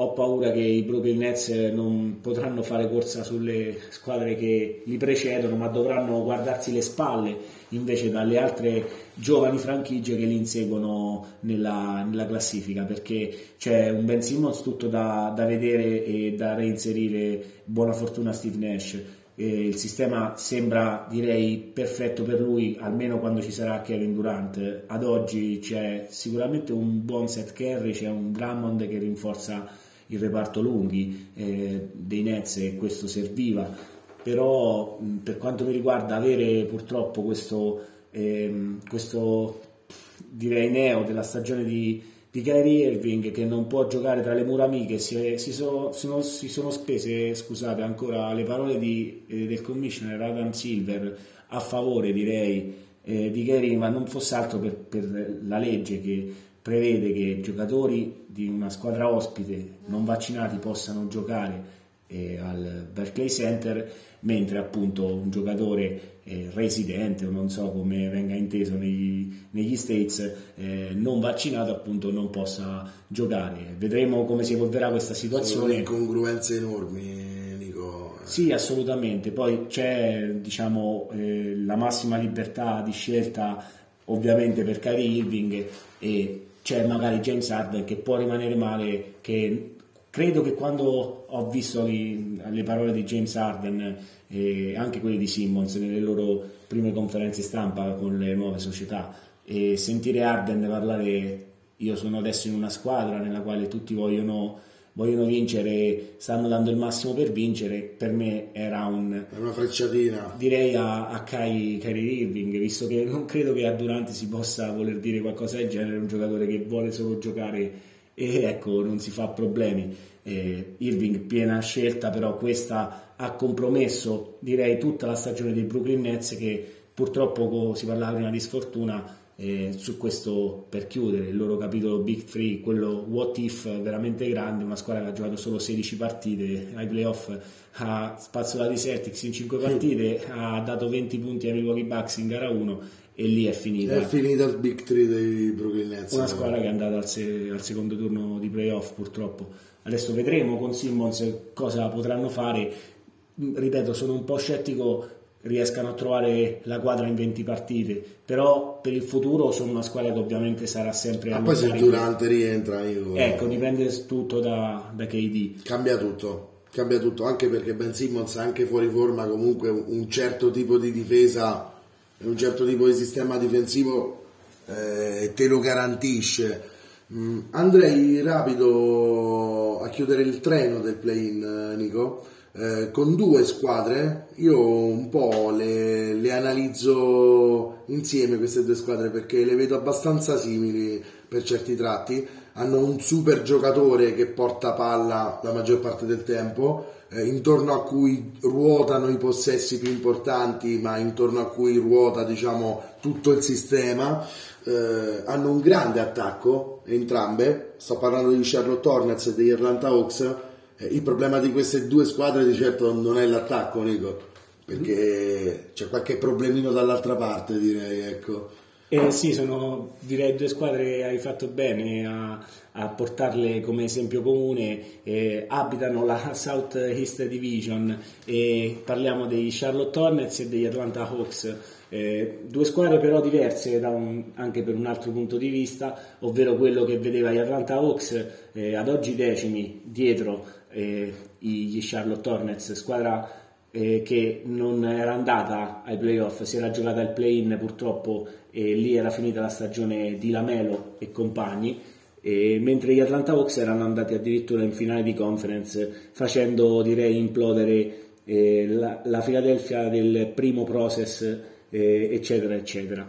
ho paura che i Brooklyn Nets non potranno fare corsa sulle squadre che li precedono, ma dovranno guardarsi le spalle invece dalle altre giovani franchigie che li inseguono nella, nella classifica, perché c'è un Ben Simmons tutto da, da vedere e da reinserire, buona fortuna Steve Nash. Eh, il sistema sembra, direi, perfetto per lui, almeno quando ci sarà Kevin Durant. Ad oggi c'è sicuramente un buon Seth Curry, c'è un Drummond che rinforza il reparto lunghi eh, dei Nets, e questo serviva. Però per quanto mi riguarda avere purtroppo questo, ehm, questo direi neo della stagione di, di Kyrie Irving, che non può giocare tra le mura amiche, si, si, so, sono, si sono spese, scusate ancora le parole di, eh, del commissioner Adam Silver a favore direi eh, di Kyrie, ma non fosse altro per, per la legge che prevede che giocatori di una squadra ospite non vaccinati possano giocare eh, al Barclays Center, mentre appunto un giocatore eh, residente, o non so come venga inteso negli, negli States, eh, non vaccinato appunto non possa giocare. Vedremo come si evolverà questa situazione. Sono incongruenze enormi, Nico. Sì, assolutamente. Poi c'è diciamo eh, la massima libertà di scelta ovviamente per Kyrie Irving, e c'è magari James Harden che può rimanere male, che credo che quando ho visto li, le parole di James Harden e eh, anche quelle di Simmons nelle loro prime conferenze stampa con le nuove società, e eh, sentire Harden parlare io sono adesso in una squadra nella quale tutti vogliono vogliono vincere, stanno dando il massimo per vincere, per me era un, una frecciatina direi a, a Kyrie Irving, visto che non credo che a Durant si possa voler dire qualcosa del genere, un giocatore che vuole solo giocare e ecco non si fa problemi. eh, Irving piena scelta, però questa ha compromesso direi tutta la stagione dei Brooklyn Nets, che purtroppo si parlava prima di sfortuna. Eh, su questo per chiudere il loro capitolo Big Three, quello what if veramente grande, una squadra che ha giocato solo sedici partite ai playoff, ha spazzolato i Celtics in cinque partite, ha dato venti punti ai Milwaukee Bucks in gara uno e lì è finita è finita il Big Three dei Brooklyn Nets, una squadra però che è andata al, se- al secondo turno di playoff purtroppo. Adesso vedremo con Simmons cosa potranno fare, ripeto sono un po' scettico riescano a trovare la quadra in venti partite, però per il futuro sono una squadra che ovviamente sarà sempre ah, poi se Durant rientra io... ecco dipende tutto da, da K D, cambia tutto cambia tutto anche perché Ben Simmons anche fuori forma comunque un certo tipo di difesa, un certo tipo di sistema difensivo eh, te lo garantisce. Mm, andrei rapido a chiudere il treno del play-in, Nico. Eh, con due squadre io un po' le, le analizzo insieme queste due squadre, perché le vedo abbastanza simili per certi tratti, hanno un super giocatore che porta palla la maggior parte del tempo, eh, intorno a cui ruotano i possessi più importanti, ma intorno a cui ruota diciamo tutto il sistema. Eh, hanno un grande attacco entrambe, sto parlando di Charlotte Hornets e degli Atlanta Hawks. Il problema di queste due squadre di certo non è l'attacco, Nico, perché c'è qualche problemino dall'altra parte, direi, ecco. Eh sì, sono direi due squadre che hai fatto bene a, a portarle come esempio comune. Eh, abitano la South East Division e parliamo dei Charlotte Hornets e degli Atlanta Hawks. Eh, due squadre però diverse da un, anche per un altro punto di vista, ovvero quello che vedeva gli Atlanta Hawks eh, ad oggi decimi dietro eh, gli Charlotte Hornets, squadra eh, che non era andata ai playoff, si era giocata il play-in purtroppo, e lì era finita la stagione di LaMelo e compagni, e mentre gli Atlanta Hawks erano andati addirittura in finale di conference, facendo direi implodere eh, la, la Philadelphia del primo process, eh, eccetera eccetera.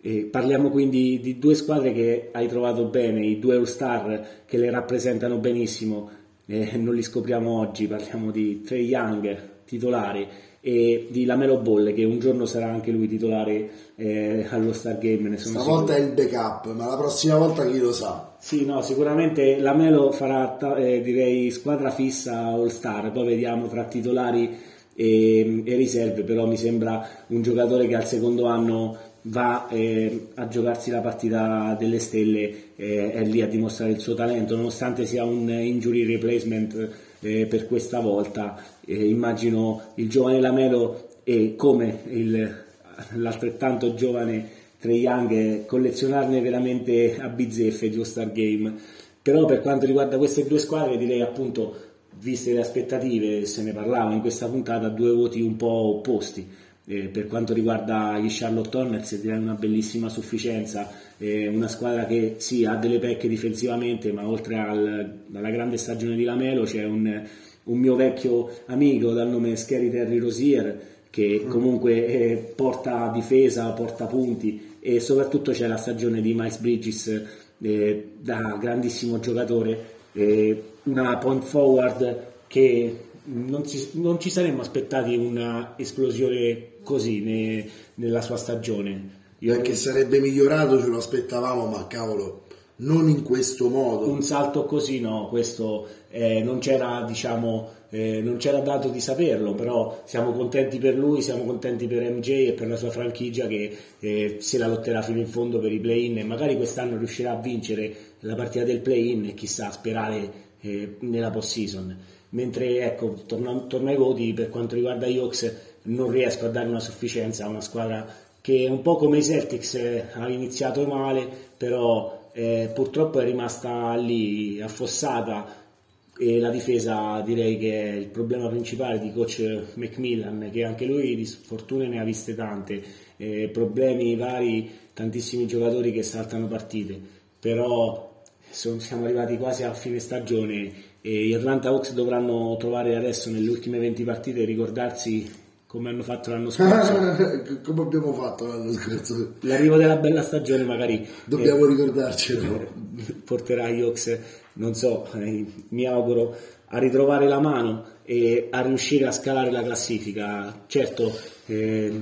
E parliamo quindi di due squadre che hai trovato bene, i due All-Star che le rappresentano benissimo, eh, non li scopriamo oggi, parliamo di Trae Young titolare e di LaMelo Ball, che un giorno sarà anche lui titolare eh, allo Star Game, ne sono stavolta sicuro. È il backup, ma la prossima volta chi lo sa? Sì, no, sicuramente LaMelo farà eh, direi squadra fissa All Star, poi vediamo tra titolari e, e riserve, però mi sembra un giocatore che al secondo anno va eh, a giocarsi la partita delle stelle, eh, è lì a dimostrare il suo talento, nonostante sia un injury replacement eh, per questa volta. Eh, immagino il giovane LaMelo e come il, l'altrettanto giovane Trae Young collezionarne veramente a bizzeffe di All-Star Game. Però per quanto riguarda queste due squadre, direi appunto, viste le aspettative, se ne parlava in questa puntata, due voti un po' opposti. Eh, per quanto riguarda gli Charlotte Hornets, direi una bellissima sufficienza, eh, una squadra che sì ha delle pecche difensivamente, ma oltre al, alla grande stagione di LaMelo c'è un un mio vecchio amico dal nome Scary Terry Rozier, che comunque eh, porta difesa, porta punti, e soprattutto c'è la stagione di Miles Bridges eh, da grandissimo giocatore, eh, una point forward che non, si, non ci saremmo aspettati una esplosione così ne, nella sua stagione. Io perché non... sarebbe migliorato ce lo aspettavamo, ma cavolo, non in questo modo, un salto così no, questo eh, non c'era, diciamo eh, non c'era dato di saperlo, però siamo contenti per lui, siamo contenti per M J e per la sua franchigia che eh, se la lotterà fino in fondo per i play-in, e magari quest'anno riuscirà a vincere la partita del play-in e chissà, sperare eh, nella post-season. Mentre ecco, torno, torno ai voti, per quanto riguarda gli Hawks non riesco a dare una sufficienza a una squadra che un po' come i Celtics eh, ha iniziato male, però Eh, purtroppo è rimasta lì affossata, e la difesa direi che è il problema principale di coach McMillan, che anche lui di sfortune ne ha viste tante, eh, problemi vari, tantissimi giocatori che saltano partite, però sono, siamo arrivati quasi a fine stagione e gli Atlanta Hawks dovranno trovare adesso nelle ultime venti partite, ricordarsi come hanno fatto l'anno scorso. Come abbiamo fatto l'anno scorso. L'arrivo della bella stagione magari dobbiamo eh, ricordarcelo. Eh, porterà gli Hawks, non so, eh, mi auguro, a ritrovare la mano e a riuscire a scalare la classifica. Certo, eh,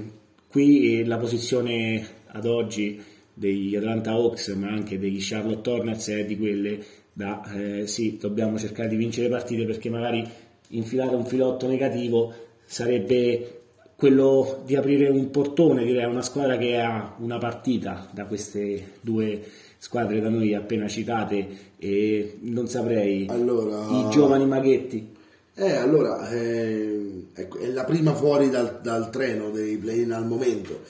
qui la posizione ad oggi degli Atlanta Hawks, ma anche degli Charlotte Hornets, è di quelle da eh, sì, dobbiamo cercare di vincere partite, perché magari infilare un filotto negativo sarebbe quello di aprire un portone, direi, a una squadra che ha una partita da queste due squadre da noi appena citate, e non saprei, allora, i giovani maghetti. Eh, allora, eh, ecco, è la prima fuori dal, dal treno dei play-in al momento,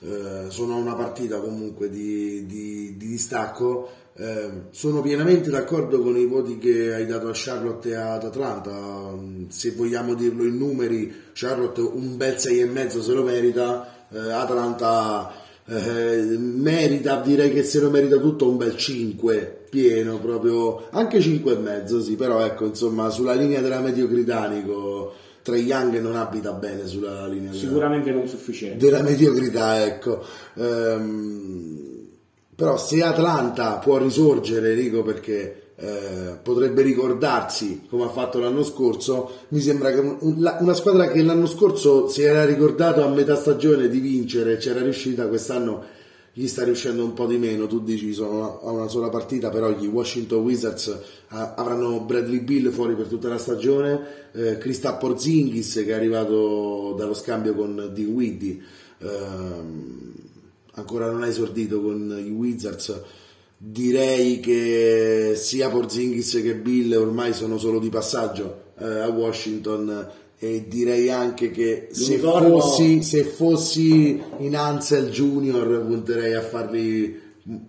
eh, sono a una partita comunque di, di, di distacco, eh, sono pienamente d'accordo con i voti che hai dato a Charlotte e ad Atlanta. Se vogliamo dirlo in numeri, Charlotte un bel sei e mezzo se lo merita, eh, Atlanta eh, merita, direi che se lo merita tutto un bel cinque pieno, proprio anche cinque e mezzo, sì, però ecco, insomma, sulla linea della mediocrità, Nico, Trae Young non abita bene sulla linea sicuramente della, non sufficiente della mediocrità, ecco. Ehm, però se Atlanta può risorgere, Nico, perché Eh, potrebbe ricordarsi come ha fatto l'anno scorso, mi sembra che un, la, una squadra che l'anno scorso si era ricordato a metà stagione di vincere, c'era riuscita, quest'anno gli sta riuscendo un po' di meno. Tu dici sono a una sola partita, però gli Washington Wizards a, avranno Bradley Beal fuori per tutta la stagione, eh, Kristaps Porzingis che è arrivato dallo scambio con Dinwiddie, eh, ancora non ha esordito con i Wizards. Direi che sia Porzingis che Bill ormai sono solo di passaggio eh, a Washington, e direi anche che se fossi, se fossi in Hansel Junior punterei a farli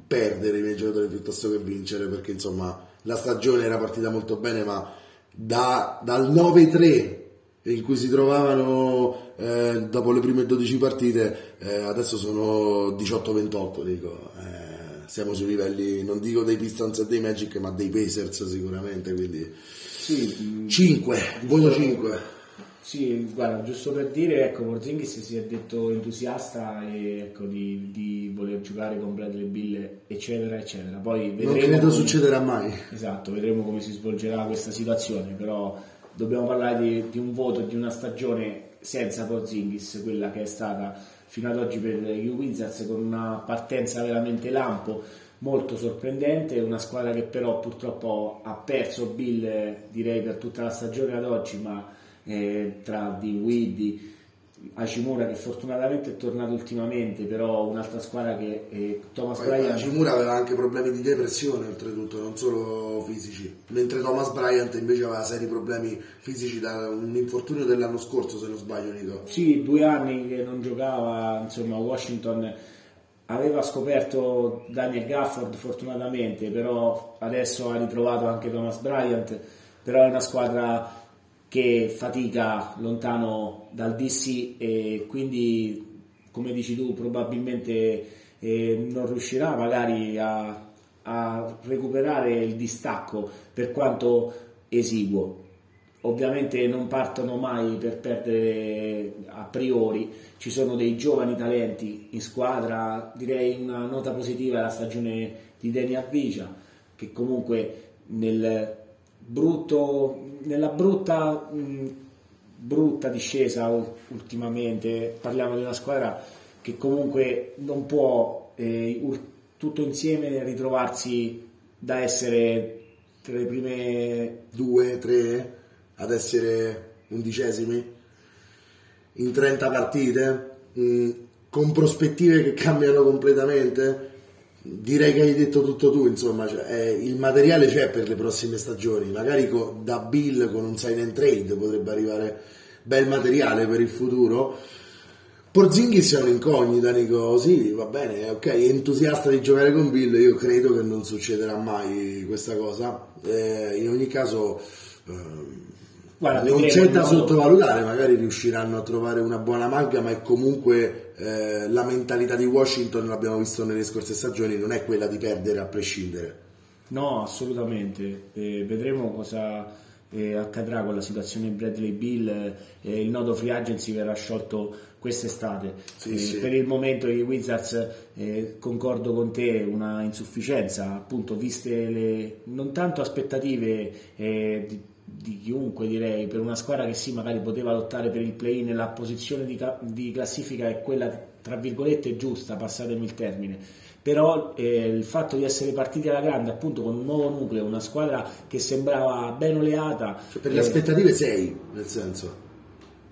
perdere i miei giocatori piuttosto che vincere, perché insomma la stagione era partita molto bene, ma da, dal nove tre in cui si trovavano eh, dopo le prime dodici partite, eh, adesso sono diciotto ventotto, dico, eh, siamo sui livelli, non dico dei Pistons e dei Magic, ma dei Pacers sicuramente, quindi sì, cinque, voto cinque. Sì, guarda, giusto per dire, ecco, Porzingis si è detto entusiasta e, ecco, di, di voler giocare con Bradley Beal, eccetera, eccetera. Poi vedremo. Non credo come... succederà mai. Esatto, vedremo come si svolgerà questa situazione, però dobbiamo parlare di, di un voto, di una stagione senza Porzingis, quella che è stata fino ad oggi per i Wizards, con una partenza veramente lampo, molto sorprendente, una squadra che però purtroppo ha perso Beal, direi, per tutta la stagione ad oggi, ma... Eh, tra Dinwiddie, Hachimura, che fortunatamente è tornato ultimamente, però un'altra squadra che eh, Thomas poi, Bryant. Hachimura aveva anche problemi di depressione oltretutto, non solo fisici, mentre Thomas Bryant invece aveva seri problemi fisici da un infortunio dell'anno scorso, se non sbaglio, Nico. Sì, due anni che non giocava, insomma. Washington aveva scoperto Daniel Gafford fortunatamente, però adesso ha ritrovato anche Thomas Bryant, però è una squadra che fatica lontano dal D C e quindi, come dici tu, probabilmente eh, non riuscirà magari a, a recuperare il distacco, per quanto esiguo. Ovviamente non partono mai per perdere a priori, ci sono dei giovani talenti in squadra. Direi una nota positiva è la stagione di Deni Avdija, che comunque nel brutto... nella brutta mh, brutta discesa ultimamente, parliamo di una squadra che comunque non può eh, tutto insieme ritrovarsi da essere tra le prime due, tre ad essere undicesimi in trenta partite, mh, con prospettive che cambiano completamente. Direi che hai detto tutto tu, insomma, cioè, eh, il materiale c'è per le prossime stagioni, magari co- da Bill con un sign and trade potrebbe arrivare bel materiale per il futuro. Porzingis è un'incognita, Nico, sì, va bene, ok, entusiasta di giocare con Bill, io credo che non succederà mai questa cosa, eh, in ogni caso eh, guarda, non c'è da sottovalutare, magari riusciranno a trovare una buona amalgama, ma è comunque... Eh, la mentalità di Washington, l'abbiamo visto nelle scorse stagioni, non è quella di perdere a prescindere. No, assolutamente. Eh, vedremo cosa eh, accadrà con la situazione Bradley Beal. Eh, il nodo free agency verrà sciolto quest'estate. Sì, eh, sì. Per il momento i Wizards, eh, concordo con te, una insufficienza, appunto, viste le non tanto aspettative eh, di di chiunque, direi, per una squadra che sì, magari poteva lottare per il play-in, e la posizione di, ca- di classifica è quella tra virgolette giusta, passatemi il termine, però eh, il fatto di essere partiti alla grande, appunto, con un nuovo nucleo, una squadra che sembrava ben oleata, cioè, per eh, le aspettative sei, nel senso,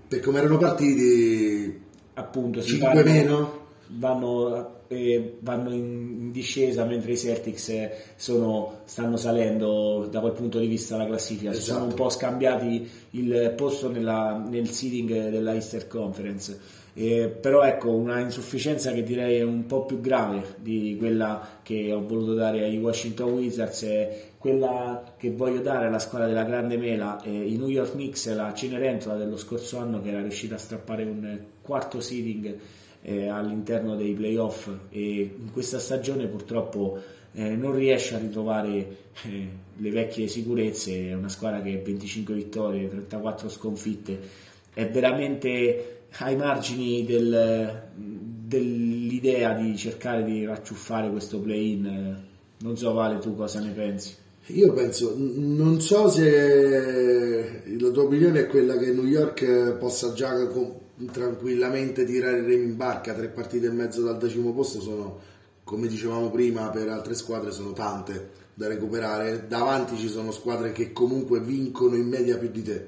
per come erano partiti, appunto, cinque meno vanno, eh, vanno in discesa, mentre i Celtics sono, stanno salendo da quel punto di vista la classifica. Esatto. Sono un po' scambiati il posto nella, nel seeding della Eastern Conference, eh, però ecco una insufficienza che direi è un po' più grave di quella che ho voluto dare ai Washington Wizards, eh, quella che voglio dare alla squadra della grande mela, eh, i New York Knicks, la Cenerentola dello scorso anno, che era riuscita a strappare un quarto seeding Eh, all'interno dei playoff, e in questa stagione purtroppo eh, non riesce a ritrovare eh, le vecchie sicurezze. È una squadra che venticinque vittorie, trentaquattro sconfitte, è veramente ai margini del, dell'idea di cercare di racciuffare questo play-in. Non so, Vale, tu cosa ne pensi? Io penso, non so se la tua opinione è quella che New York possa già con... tranquillamente tirare il remi in barca. Tre partite e mezzo dal decimo posto sono, come dicevamo prima, per altre squadre sono tante da recuperare. Davanti ci sono squadre che comunque vincono in media più di te,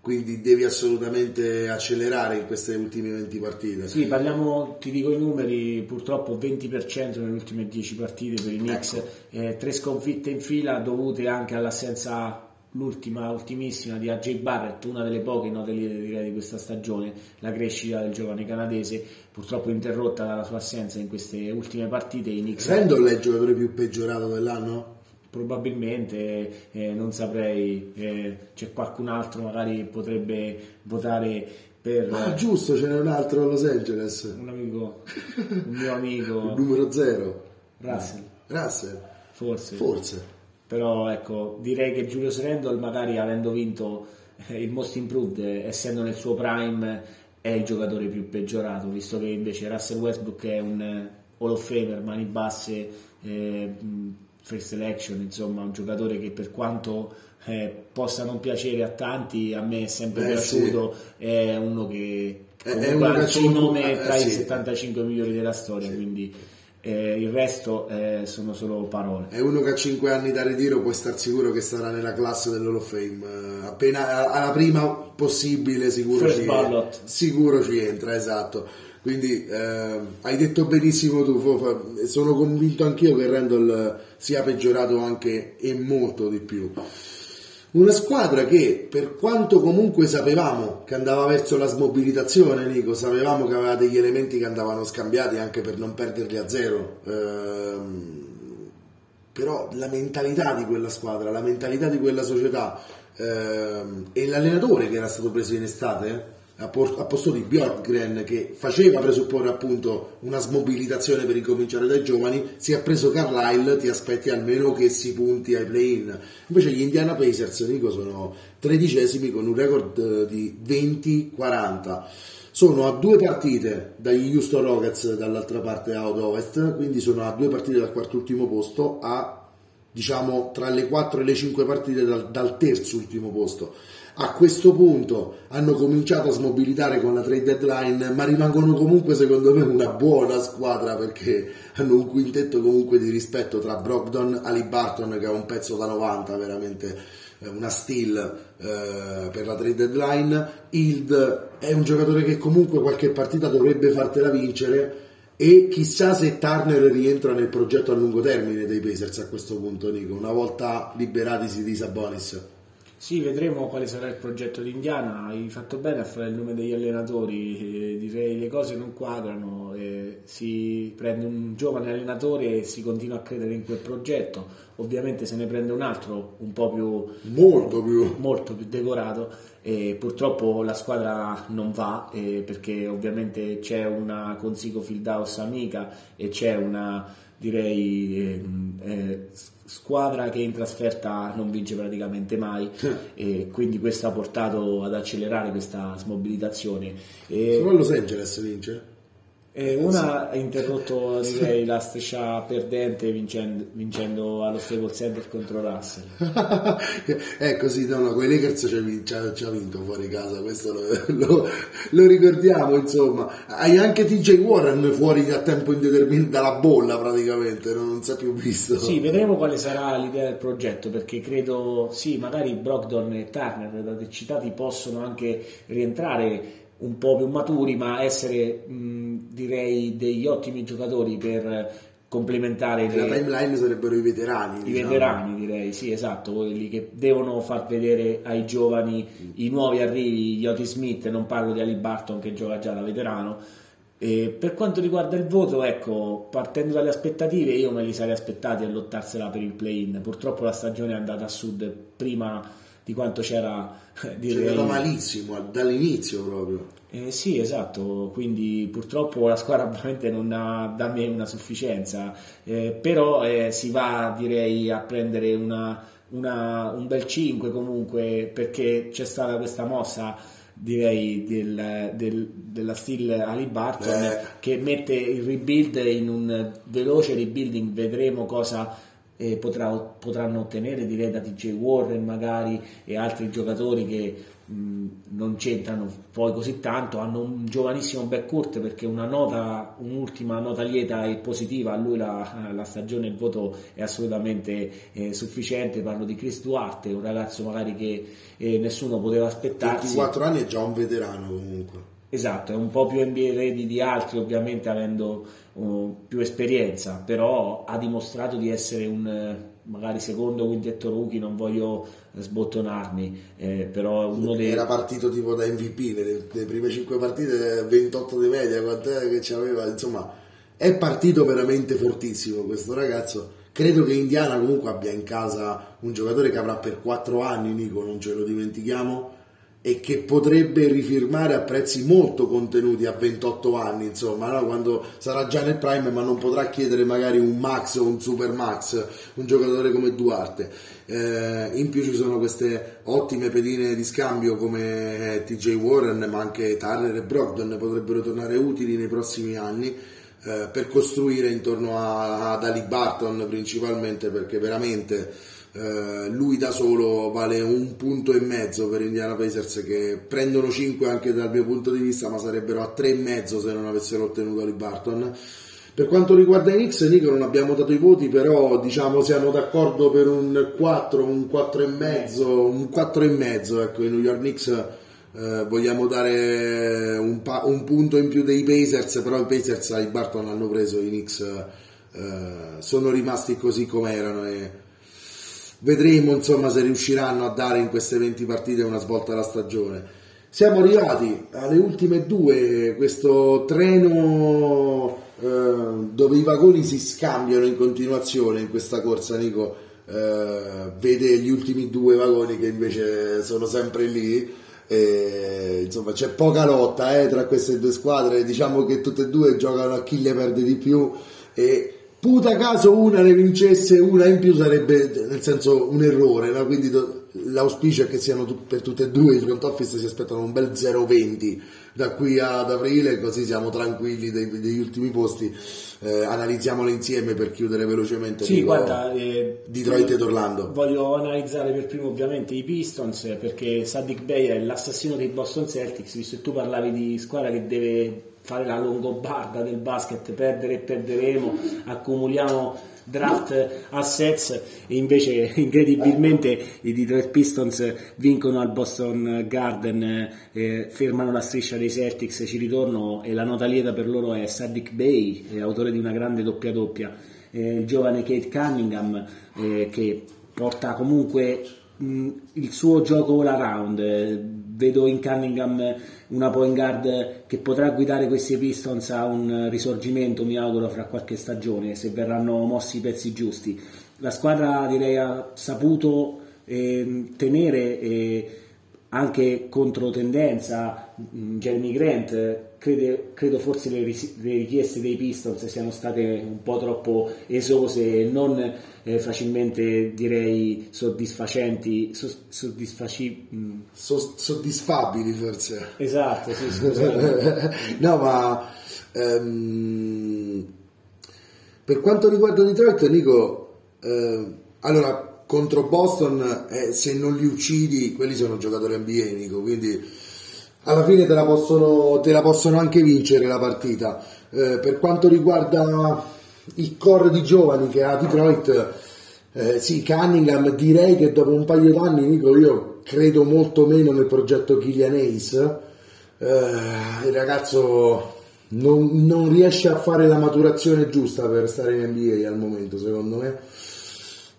quindi devi assolutamente accelerare in queste ultime venti partite. Sì, parliamo, ti dico i numeri, purtroppo venti per cento nelle ultime dieci partite per i Knicks, ecco. eh, tre sconfitte in fila dovute anche all'assenza, l'ultima, ultimissima, di A J Barrett, una delle poche note di questa stagione, la crescita del giovane canadese, purtroppo interrotta dalla sua assenza in queste ultime partite. I Knicks... Randall è il giocatore più peggiorato dell'anno? probabilmente eh, non saprei, eh, c'è qualcun altro magari potrebbe votare per... Ah, giusto, ce n'è un altro a Los Angeles, un amico, un mio amico il numero zero, Russell. Russell forse, forse. Però ecco, direi che Julius Randle, magari avendo vinto eh, il Most Improved, eh, essendo nel suo prime, è il giocatore più peggiorato, visto che invece Russell Westbrook è un eh, Hall of Famer, mani basse, eh, first selection, insomma un giocatore che per quanto eh, possa non piacere a tanti, a me è sempre Beh, piaciuto, sì. È uno che è un suo nome tra eh, i sì. settantacinque migliori della storia, sì. Quindi eh, il resto eh, sono solo parole. È uno che a cinque anni da ritiro puoi star sicuro che sarà nella classe dell'Hall of Fame, appena alla prima possibile sicuro ci, sicuro ci entra, esatto. Quindi eh, hai detto benissimo tu, Fofa. Sono convinto anch'io che Randall sia peggiorato anche e molto di più. Una squadra che, per quanto comunque sapevamo che andava verso la smobilitazione, Nico, sapevamo che aveva degli elementi che andavano scambiati anche per non perderli a zero, ehm, però la mentalità di quella squadra, la mentalità di quella società ehm, e l'allenatore che era stato preso in estate... a posto di Bjorkgren, che faceva presupporre appunto una smobilitazione per ricominciare dai giovani, si è preso Carlisle, ti aspetti almeno che si punti ai play-in. Invece gli Indiana Pacers, Nico, sono tredicesimi con un record di venti quaranta, sono a due partite dagli Houston Rockets dall'altra parte out ovest, quindi sono a due partite dal quart'ultimo posto, a diciamo tra le quattro e le cinque partite dal, dal terzo ultimo posto. A questo punto hanno cominciato a smobilitare con la trade deadline, ma rimangono comunque secondo me una buona squadra, perché hanno un quintetto comunque di rispetto tra Brogdon, Haliburton, che è un pezzo da novanta, veramente una steal eh, per la trade deadline, Hild è un giocatore che comunque qualche partita dovrebbe fartela vincere, e chissà se Turner rientra nel progetto a lungo termine dei Pacers a questo punto, Nico, una volta liberatisi di Sabonis. Sì, vedremo quale sarà il progetto di Indiana. Hai fatto bene a fare il nome degli allenatori, direi le cose non quadrano, eh, si prende un giovane allenatore e si continua a credere in quel progetto, ovviamente se ne prende un altro un po' più molto più, molto più decorato e purtroppo la squadra non va, eh, perché ovviamente c'è una Consiglio Fieldhouse amica e c'è una, direi, eh, eh, squadra che in trasferta non vince praticamente mai, e quindi questo ha portato ad accelerare questa smobilitazione. E solo Los Angeles vince? E una ha interrotto, direi, la striscia perdente vincendo, vincendo allo Staples Center contro Russell. Ecco, sì, no, no, con i Lakers ci ha vinto fuori casa, questo lo, lo, lo ricordiamo, insomma. Hai anche T J Warren fuori a tempo indeterminato dalla bolla praticamente, no? Non si è più visto. Sì, vedremo quale sarà l'idea del progetto, perché credo, sì, magari Brogdon e Turner, citati, possono anche rientrare un po' più maturi, ma essere mh, direi degli ottimi giocatori per complementare le... la timeline sarebbero i veterani, i diciamo. veterani direi, sì, esatto, quelli che devono far vedere ai giovani i nuovi arrivi, gli Oti Smith, non parlo di Haliburton che gioca già da veterano. E per quanto riguarda il voto, ecco, partendo dalle aspettative, io me li sarei aspettati a lottarsela per il play-in, purtroppo la stagione è andata a sud prima di quanto c'era, direi... c'era malissimo dall'inizio proprio, eh, sì, esatto, quindi purtroppo la squadra veramente non ha da me una sufficienza, eh, però eh, si va, direi, a prendere una, una, un bel cinque comunque, perché c'è stata questa mossa, direi, del, del, della steal Haliburton eh. che mette il rebuild in un veloce rebuilding. Vedremo cosa E potrà, potranno ottenere, direi, da T J Warren magari e altri giocatori che mh, non c'entrano poi così tanto. Hanno un giovanissimo backcourt, perché una nota, un'ultima nota lieta e positiva a lui la, la stagione, il voto è assolutamente eh, sufficiente. Parlo di Chris Duarte, un ragazzo magari che eh, nessuno poteva aspettarsi, ventiquattro anni, è già un veterano comunque. Esatto, è un po' più N B A ready di altri, ovviamente avendo uh, più esperienza, però ha dimostrato di essere un uh, magari secondo quintetto rookie, non voglio sbottonarmi, eh, però uno dei... era partito tipo da M V P nelle, nelle prime cinque partite, ventotto di media, quant'è che c'aveva, insomma, è partito veramente fortissimo questo ragazzo, Credo che Indiana comunque abbia in casa un giocatore che avrà per quattro anni, Nico, non ce lo dimentichiamo, e che potrebbe rifirmare a prezzi molto contenuti a ventotto anni, insomma, no? Quando sarà già nel prime, ma non potrà chiedere magari un max o un super max, un giocatore come Duarte. Eh, in più ci sono queste ottime pedine di scambio come T J Warren, ma anche Turner e Brogdon potrebbero tornare utili nei prossimi anni, eh, per costruire intorno a, ad Ali Barton principalmente, perché veramente Uh, lui da solo vale un punto e mezzo per Indiana Pacers, che prendono cinque anche dal mio punto di vista, ma sarebbero a tre e mezzo se non avessero ottenuto Haliburton. Per quanto riguarda i Knicks, Nico, non abbiamo dato i voti, però diciamo siamo d'accordo per un quattro, un quattro e mezzo, un quattro e mezzo, ecco. I New York Knicks uh, vogliamo dare un, pa- un punto in più dei Pacers, però i Pacers Haliburton l'hanno preso, i Knicks uh, sono rimasti così come erano e vedremo insomma se riusciranno a dare in queste venti partite una svolta alla stagione. Siamo arrivati alle ultime due, questo treno eh, dove i vagoni si scambiano in continuazione in questa corsa, Nico, eh, vede gli ultimi due vagoni che invece sono sempre lì e, insomma, c'è poca lotta eh, tra queste due squadre, diciamo che tutte e due giocano a chi le perde di più e puta caso una ne vincesse una in più sarebbe, nel senso, un errore, no? Quindi do, l'auspicio è che siano tu, per tutte e due i front office si aspettano un bel zero venti da qui ad aprile, così siamo tranquilli dei, degli ultimi posti. Eh, analizziamole insieme per chiudere velocemente. Sì, guarda, eh, Detroit ed Orlando. Voglio analizzare per primo ovviamente i Pistons, perché Saddiq Bey è l'assassino dei Boston Celtics, visto che tu parlavi di squadra che deve fare la longobarda del basket, perdere e perderemo, accumuliamo draft assets, e invece incredibilmente i Detroit Pistons vincono al Boston Garden, eh, fermano la striscia dei Celtics, ci ritorno, e la nota lieta per loro è Saddiq Bey, eh, autore di una grande doppia doppia, eh, il giovane Cade Cunningham, eh, che porta comunque mh, il suo gioco all around. eh, Vedo in Cunningham una point guard che potrà guidare questi Pistons a un risorgimento, mi auguro, fra qualche stagione, se verranno mossi i pezzi giusti. La squadra, direi, ha saputo eh, tenere eh, anche contro tendenza Jeremy Grant. Crede, credo forse le, ris- le richieste dei Pistons siano state un po' troppo esose e non eh, facilmente, direi, soddisfacenti, so- soddisfaci- so- soddisfabili forse. Esatto, sì, scusate. No, ma ehm, per quanto riguarda Detroit, Nico, eh, allora, contro Boston, eh, se non li uccidi, quelli sono giocatori N B A, Nico, quindi alla fine te la possono, te la possono anche vincere la partita. Eh, per quanto riguarda il core di giovani che ha Detroit, eh, sì, Cunningham, direi che dopo un paio d'anni, Nico, io credo molto meno nel progetto Killian Hayes. Eh, il ragazzo non, non riesce a fare la maturazione giusta per stare in N B A al momento, secondo me.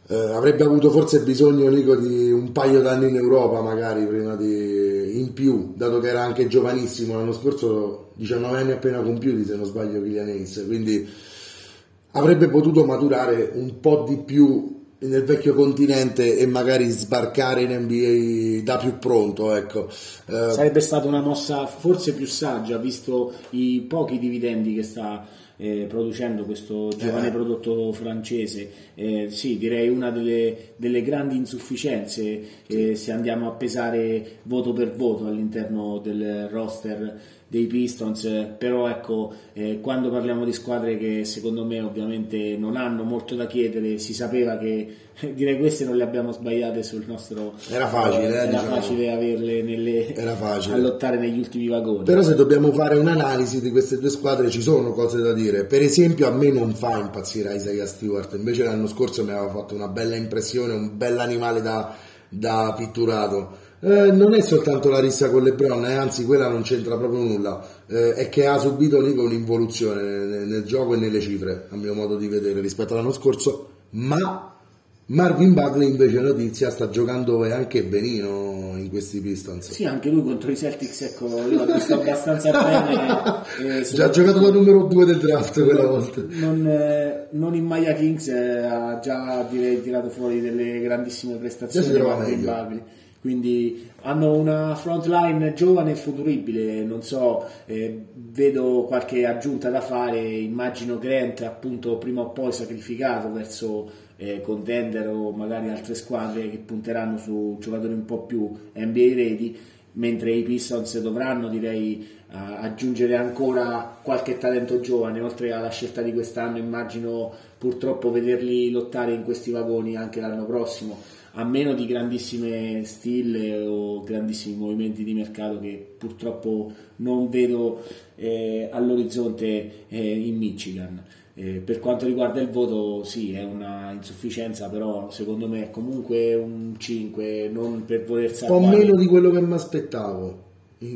Eh, avrebbe avuto forse bisogno, Nico, di un paio d'anni in Europa magari prima di, in più, dato che era anche giovanissimo l'anno scorso, diciannove anni appena compiuti se non sbaglio Killian Hayes, quindi avrebbe potuto maturare un po' di più nel vecchio continente e magari sbarcare in N B A da più pronto, ecco. Eh, sarebbe stata una mossa forse più saggia, visto i pochi dividendi che sta Eh, producendo questo giovane eh. prodotto francese. Eh, sì, direi una delle, delle grandi insufficienze, eh, se andiamo a pesare voto per voto all'interno del roster dei Pistons. Però ecco, eh, quando parliamo di squadre che secondo me ovviamente non hanno molto da chiedere, si sapeva che eh, direi queste non le abbiamo sbagliate sul nostro, era facile, eh, era diciamo, facile averle nelle, era facile. a lottare negli ultimi vagoni. Però se dobbiamo fare un'analisi di queste due squadre ci sono cose da dire. Per esempio, a me non fa impazzire Isaiah Stewart, invece l'anno scorso mi aveva fatto una bella impressione, un bell'animale da, da pitturato. Eh, non è soltanto la rissa con LeBron, eh, anzi quella non c'entra proprio nulla, eh, è che ha subito lì un'involuzione nel, nel gioco e nelle cifre, a mio modo di vedere, rispetto all'anno scorso, ma Marvin Bagley invece notizia sta giocando anche benino in questi Pistons. Sì, anche lui contro i Celtics, ecco, io l'ho visto abbastanza bene. Eh, già ha giocato da numero due del draft quella non, volta. Non, eh, non in Maya Kings eh, ha già direi tirato fuori delle grandissime prestazioni di Marvin Bagley. Quindi hanno una front line giovane e futuribile, non so, eh, vedo qualche aggiunta da fare, immagino Grant appunto prima o poi sacrificato verso eh, contender o magari altre squadre che punteranno su giocatori un po' più N B A ready, mentre i Pistons dovranno direi aggiungere ancora qualche talento giovane, oltre alla scelta di quest'anno immagino purtroppo vederli lottare in questi vagoni anche l'anno prossimo, a meno di grandissime stille o grandissimi movimenti di mercato che purtroppo non vedo eh, all'orizzonte eh, in Michigan. Eh, per quanto riguarda il voto, sì, è una insufficienza, però secondo me è comunque un cinque, non per voler salvare. Un po' meno di quello che mi aspettavo,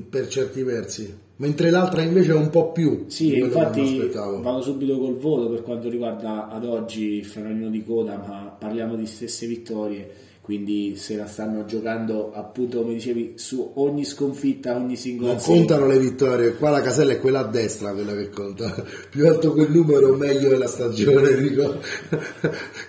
per certi versi, mentre l'altra invece è un po' più. Sì, infatti vado subito col voto per quanto riguarda ad oggi il fanalino di coda, ma parliamo di stesse vittorie, quindi se la stanno giocando appunto come dicevi su ogni sconfitta, ogni singola non serie. Contano le vittorie, qua la casella è quella a destra quella che conta, più alto quel numero meglio è la stagione, Rico.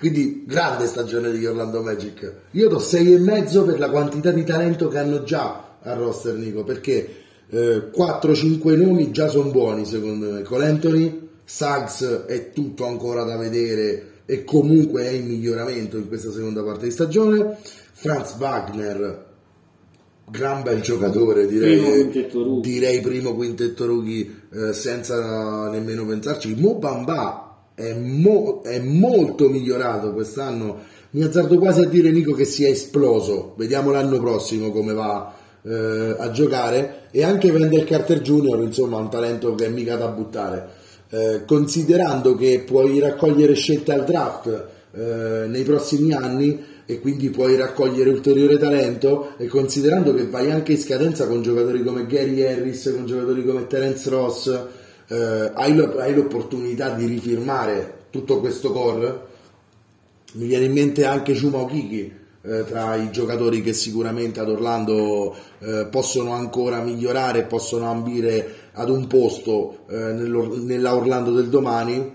Quindi grande stagione di Orlando Magic, io do sei e mezzo per la quantità di talento che hanno già al roster, Nico, perché eh, quattro cinque nomi già sono buoni secondo me, con Anthony, Suggs è tutto ancora da vedere e comunque è in miglioramento in questa seconda parte di stagione, Franz Wagner gran bel giocatore, direi primo quintetto rookie, direi primo quintetto rookie eh, senza nemmeno pensarci, Mo Bamba è, mo- è molto migliorato quest'anno, mi azzardo quasi a dire, Nico, che si è esploso, vediamo l'anno prossimo come va eh, a giocare, e anche Wendell Carter Junior insomma ha un talento che è mica da buttare, eh, considerando che puoi raccogliere scelte al draft eh, nei prossimi anni e quindi puoi raccogliere ulteriore talento, e considerando che vai anche in scadenza con giocatori come Gary Harris, con giocatori come Terence Ross, eh, hai, l- hai l'opportunità di rifirmare tutto questo core. Mi viene in mente anche Chuma Okeke eh, tra i giocatori che sicuramente ad Orlando eh, possono ancora migliorare, possono ambire ad un posto eh, nella Orlando del domani.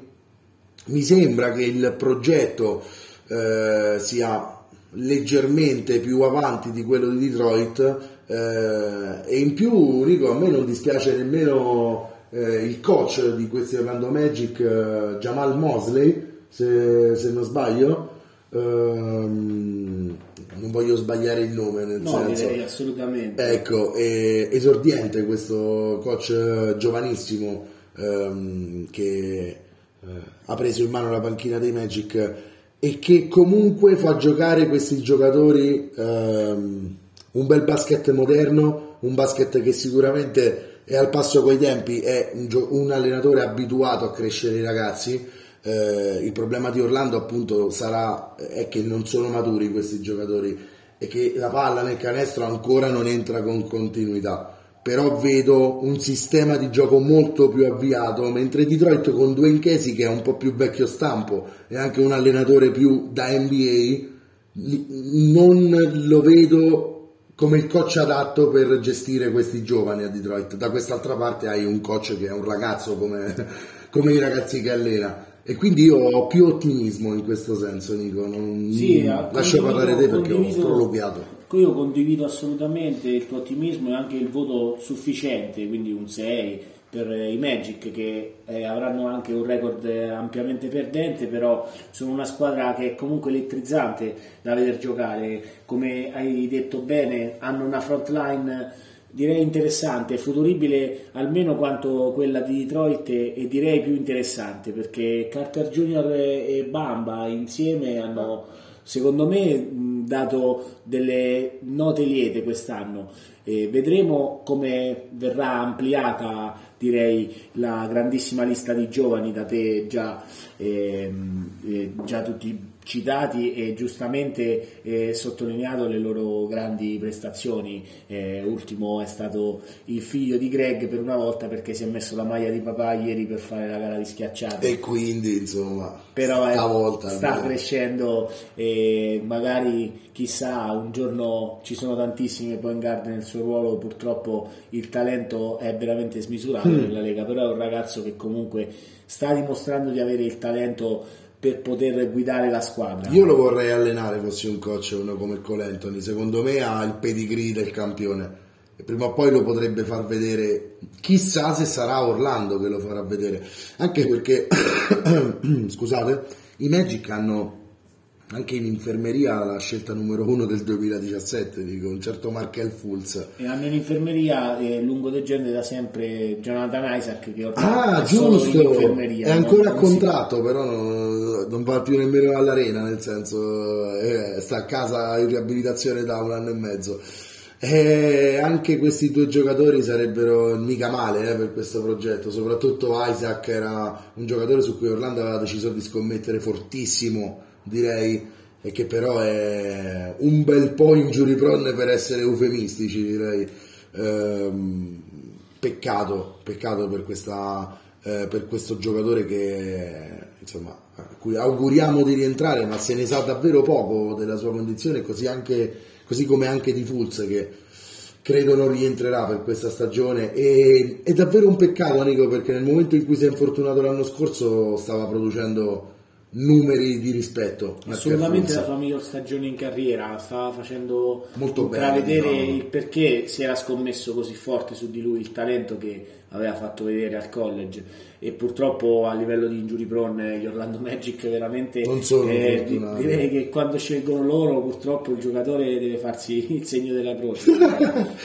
Mi sembra che il progetto eh, sia leggermente più avanti di quello di Detroit eh, e in più, Rico, a me non dispiace nemmeno eh, il coach di questi Orlando Magic, eh, Jamal Mosley, Se, se non sbaglio, ehm, non voglio sbagliare il nome, nel no, senso, direi assolutamente. Ecco, è esordiente questo coach giovanissimo ehm, che eh, ha preso in mano la panchina dei Magic e che comunque fa giocare questi giocatori ehm, un bel basket moderno, un basket che sicuramente è al passo coi tempi, è un, gio- un allenatore abituato a crescere i ragazzi. Eh, il problema di Orlando appunto sarà è che non sono maturi questi giocatori e che la palla nel canestro ancora non entra con continuità, però vedo un sistema di gioco molto più avviato, mentre Detroit con Dwayne Casey, che è un po' più vecchio stampo e anche un allenatore più da N B A, non lo vedo come il coach adatto per gestire questi giovani a Detroit. Da quest'altra parte hai un coach che è un ragazzo come, come i ragazzi che allena, e quindi io ho più ottimismo in questo senso, Nico. Non sì, lascio parlare te perché ho prolungato. Io condivido assolutamente il tuo ottimismo e anche il voto sufficiente, quindi un sei per i Magic, che eh, avranno anche un record ampiamente perdente, però sono una squadra che è comunque elettrizzante da veder giocare, come hai detto bene, hanno una front line direi interessante, futuribile almeno quanto quella di Detroit, e direi più interessante perché Carter Junior e Bamba insieme hanno secondo me dato delle note liete quest'anno. Eh, vedremo come verrà ampliata direi la grandissima lista di giovani da te già, ehm, eh, già tutti citati e giustamente eh, sottolineato le loro grandi prestazioni. Eh, ultimo è stato il figlio di Greg per una volta, perché si è messo la maglia di papà ieri per fare la gara di schiacciate, e quindi insomma però eh, volta, sta crescendo, e magari chissà un giorno, ci sono tantissimi point guard nel suo ruolo, purtroppo il talento è veramente smisurato mm. nella Lega, però è un ragazzo che comunque sta dimostrando di avere il talento per poter guidare la squadra. Io lo vorrei allenare, fossi un coach, uno come Colantoni. Secondo me ha il pedigree del campione e prima o poi lo potrebbe far vedere. Chissà se sarà Orlando che lo farà vedere, anche perché scusate, i Magic hanno anche in infermeria la scelta numero uno del duemiladiciassette, dico, un certo Markel Fultz, e hanno in infermeria eh, lungo leggende da sempre Jonathan Isaac, che ah giusto in è ancora a contratto, però non, non va più nemmeno all'arena, nel senso eh, sta a casa in riabilitazione da un anno e mezzo. E anche questi due giocatori sarebbero mica male eh, per questo progetto, soprattutto Isaac era un giocatore su cui Orlando aveva deciso di scommettere fortissimo, direi, e che però è un bel po' injury prone, per essere eufemistici, direi. Ehm, peccato, peccato per questa eh, per questo giocatore che insomma a cui auguriamo di rientrare, ma se ne sa davvero poco della sua condizione, così anche così come anche di Fultz, che credo non rientrerà per questa stagione. E è davvero un peccato, Nico, perché nel momento in cui si è infortunato l'anno scorso stava producendo numeri di rispetto, assolutamente la sua miglior stagione in carriera, stava facendo molto bene, vedere no? il perché si era scommesso così forte su di lui, il talento che aveva fatto vedere al college. E purtroppo a livello di injury prone gli Orlando Magic veramente non sono eh, direi che quando scelgono loro purtroppo il giocatore deve farsi il segno della croce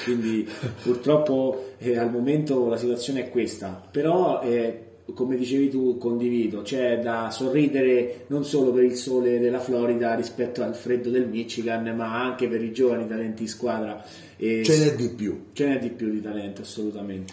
quindi purtroppo eh, al momento la situazione è questa, però eh, come dicevi tu, condivido, c'è da sorridere non solo per il sole della Florida rispetto al freddo del Michigan, ma anche per i giovani talenti in squadra. E ce n'è di più, ce n'è di più di talento, assolutamente.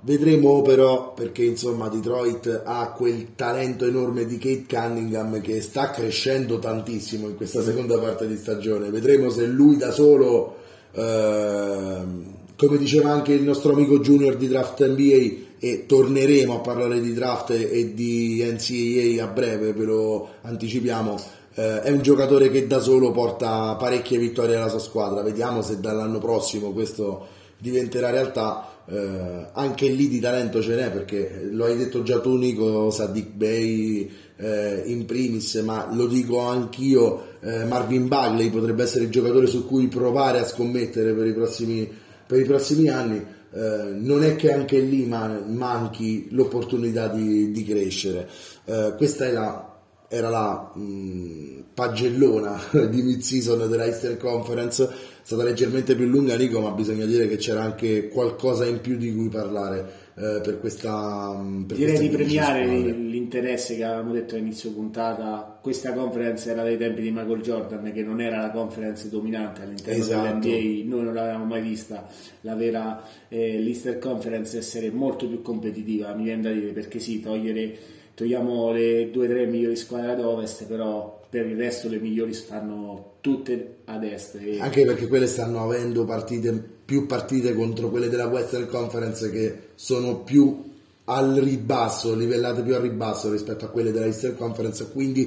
Vedremo però, perché insomma Detroit ha quel talento enorme di Kate Cunningham che sta crescendo tantissimo in questa seconda parte di stagione. Vedremo se lui da solo, ehm, come diceva anche il nostro amico junior di Draft N B A, e torneremo a parlare di draft e di N C A A a breve, ve lo anticipiamo, eh, è un giocatore che da solo porta parecchie vittorie alla sua squadra. Vediamo se dall'anno prossimo questo diventerà realtà. Eh, anche lì di talento ce n'è, perché lo hai detto già tu, Nico, Saddiq Bey eh, in primis, ma lo dico anch'io, eh, Marvin Bagley potrebbe essere il giocatore su cui provare a scommettere per i prossimi, per i prossimi anni. Uh, non è che anche lì man- manchi l'opportunità di, di crescere. Uh, questa era, era la mh, pagellona di mid-season della Eastern Conference, è stata leggermente più lunga, Nico, ma bisogna dire che c'era anche qualcosa in più di cui parlare. Uh, per questa per direi questa di premiare l'interesse che avevamo detto all'inizio puntata. Questa conference era dei tempi di Michael Jordan, che non era la conference dominante all'interno esatto. dell'N B A, noi non l'avevamo mai vista la vera eh, l'Eastern Conference essere molto più competitiva, mi viene da dire, perché sì, togliere togliamo le due o tre migliori squadre ad ovest, però per il resto le migliori stanno tutte ad est, e... anche perché quelle stanno avendo partite più partite contro quelle della Western Conference, che sono più al ribasso, livellate più al ribasso rispetto a quelle della Eastern Conference, quindi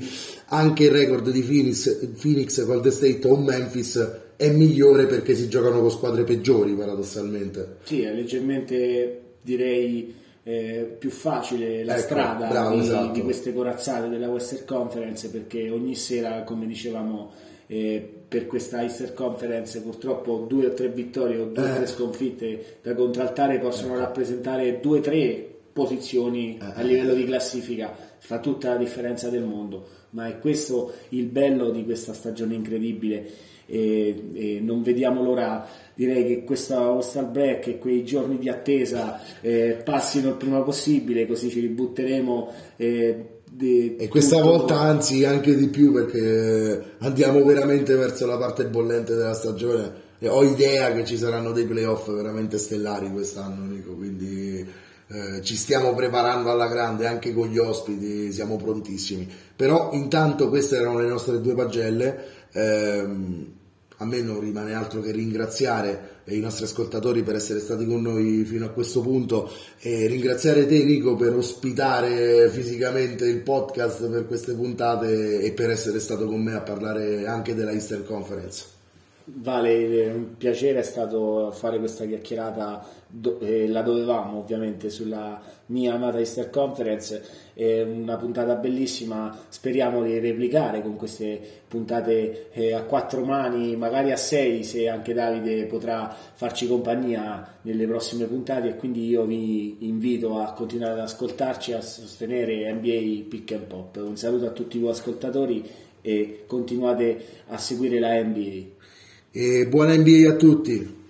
anche il record di Phoenix, Phoenix Golden State o Memphis è migliore, perché si giocano con squadre peggiori paradossalmente. Sì, è leggermente, direi, eh, più facile la ecco, strada bravo, di, esatto. di queste corazzate della Western Conference, perché ogni sera, come dicevamo, eh, per questa Eastern Conference purtroppo due o tre vittorie o due o eh. tre sconfitte da contraltare possono eh. rappresentare due o tre posizioni eh. a livello di classifica, fa tutta la differenza del mondo, ma è questo il bello di questa stagione incredibile, e, e non vediamo l'ora, direi, che questa All-Star Break e quei giorni di attesa eh, passino il prima possibile, così ci ributteremo eh, e questa volta anzi anche di più, perché andiamo veramente verso la parte bollente della stagione e ho idea che ci saranno dei playoff veramente stellari quest'anno, Nico, quindi eh, ci stiamo preparando alla grande anche con gli ospiti, siamo prontissimi. Però intanto queste erano le nostre due pagelle, eh, a me non rimane altro che ringraziare i nostri ascoltatori per essere stati con noi fino a questo punto e ringraziare te, Nico, per ospitare fisicamente il podcast per queste puntate e per essere stato con me a parlare anche della Eastern Conference. Vale, è un piacere è stato fare questa chiacchierata, do, eh, la dovevamo ovviamente, sulla mia amata Eastern Conference, eh, una puntata bellissima, speriamo di replicare con queste puntate eh, a quattro mani, magari a sei se anche Davide potrà farci compagnia nelle prossime puntate, e quindi io vi invito a continuare ad ascoltarci, a sostenere N B A Pick and Pop. Un saluto a tutti voi ascoltatori e continuate a seguire la N B A. E buona N B A a tutti!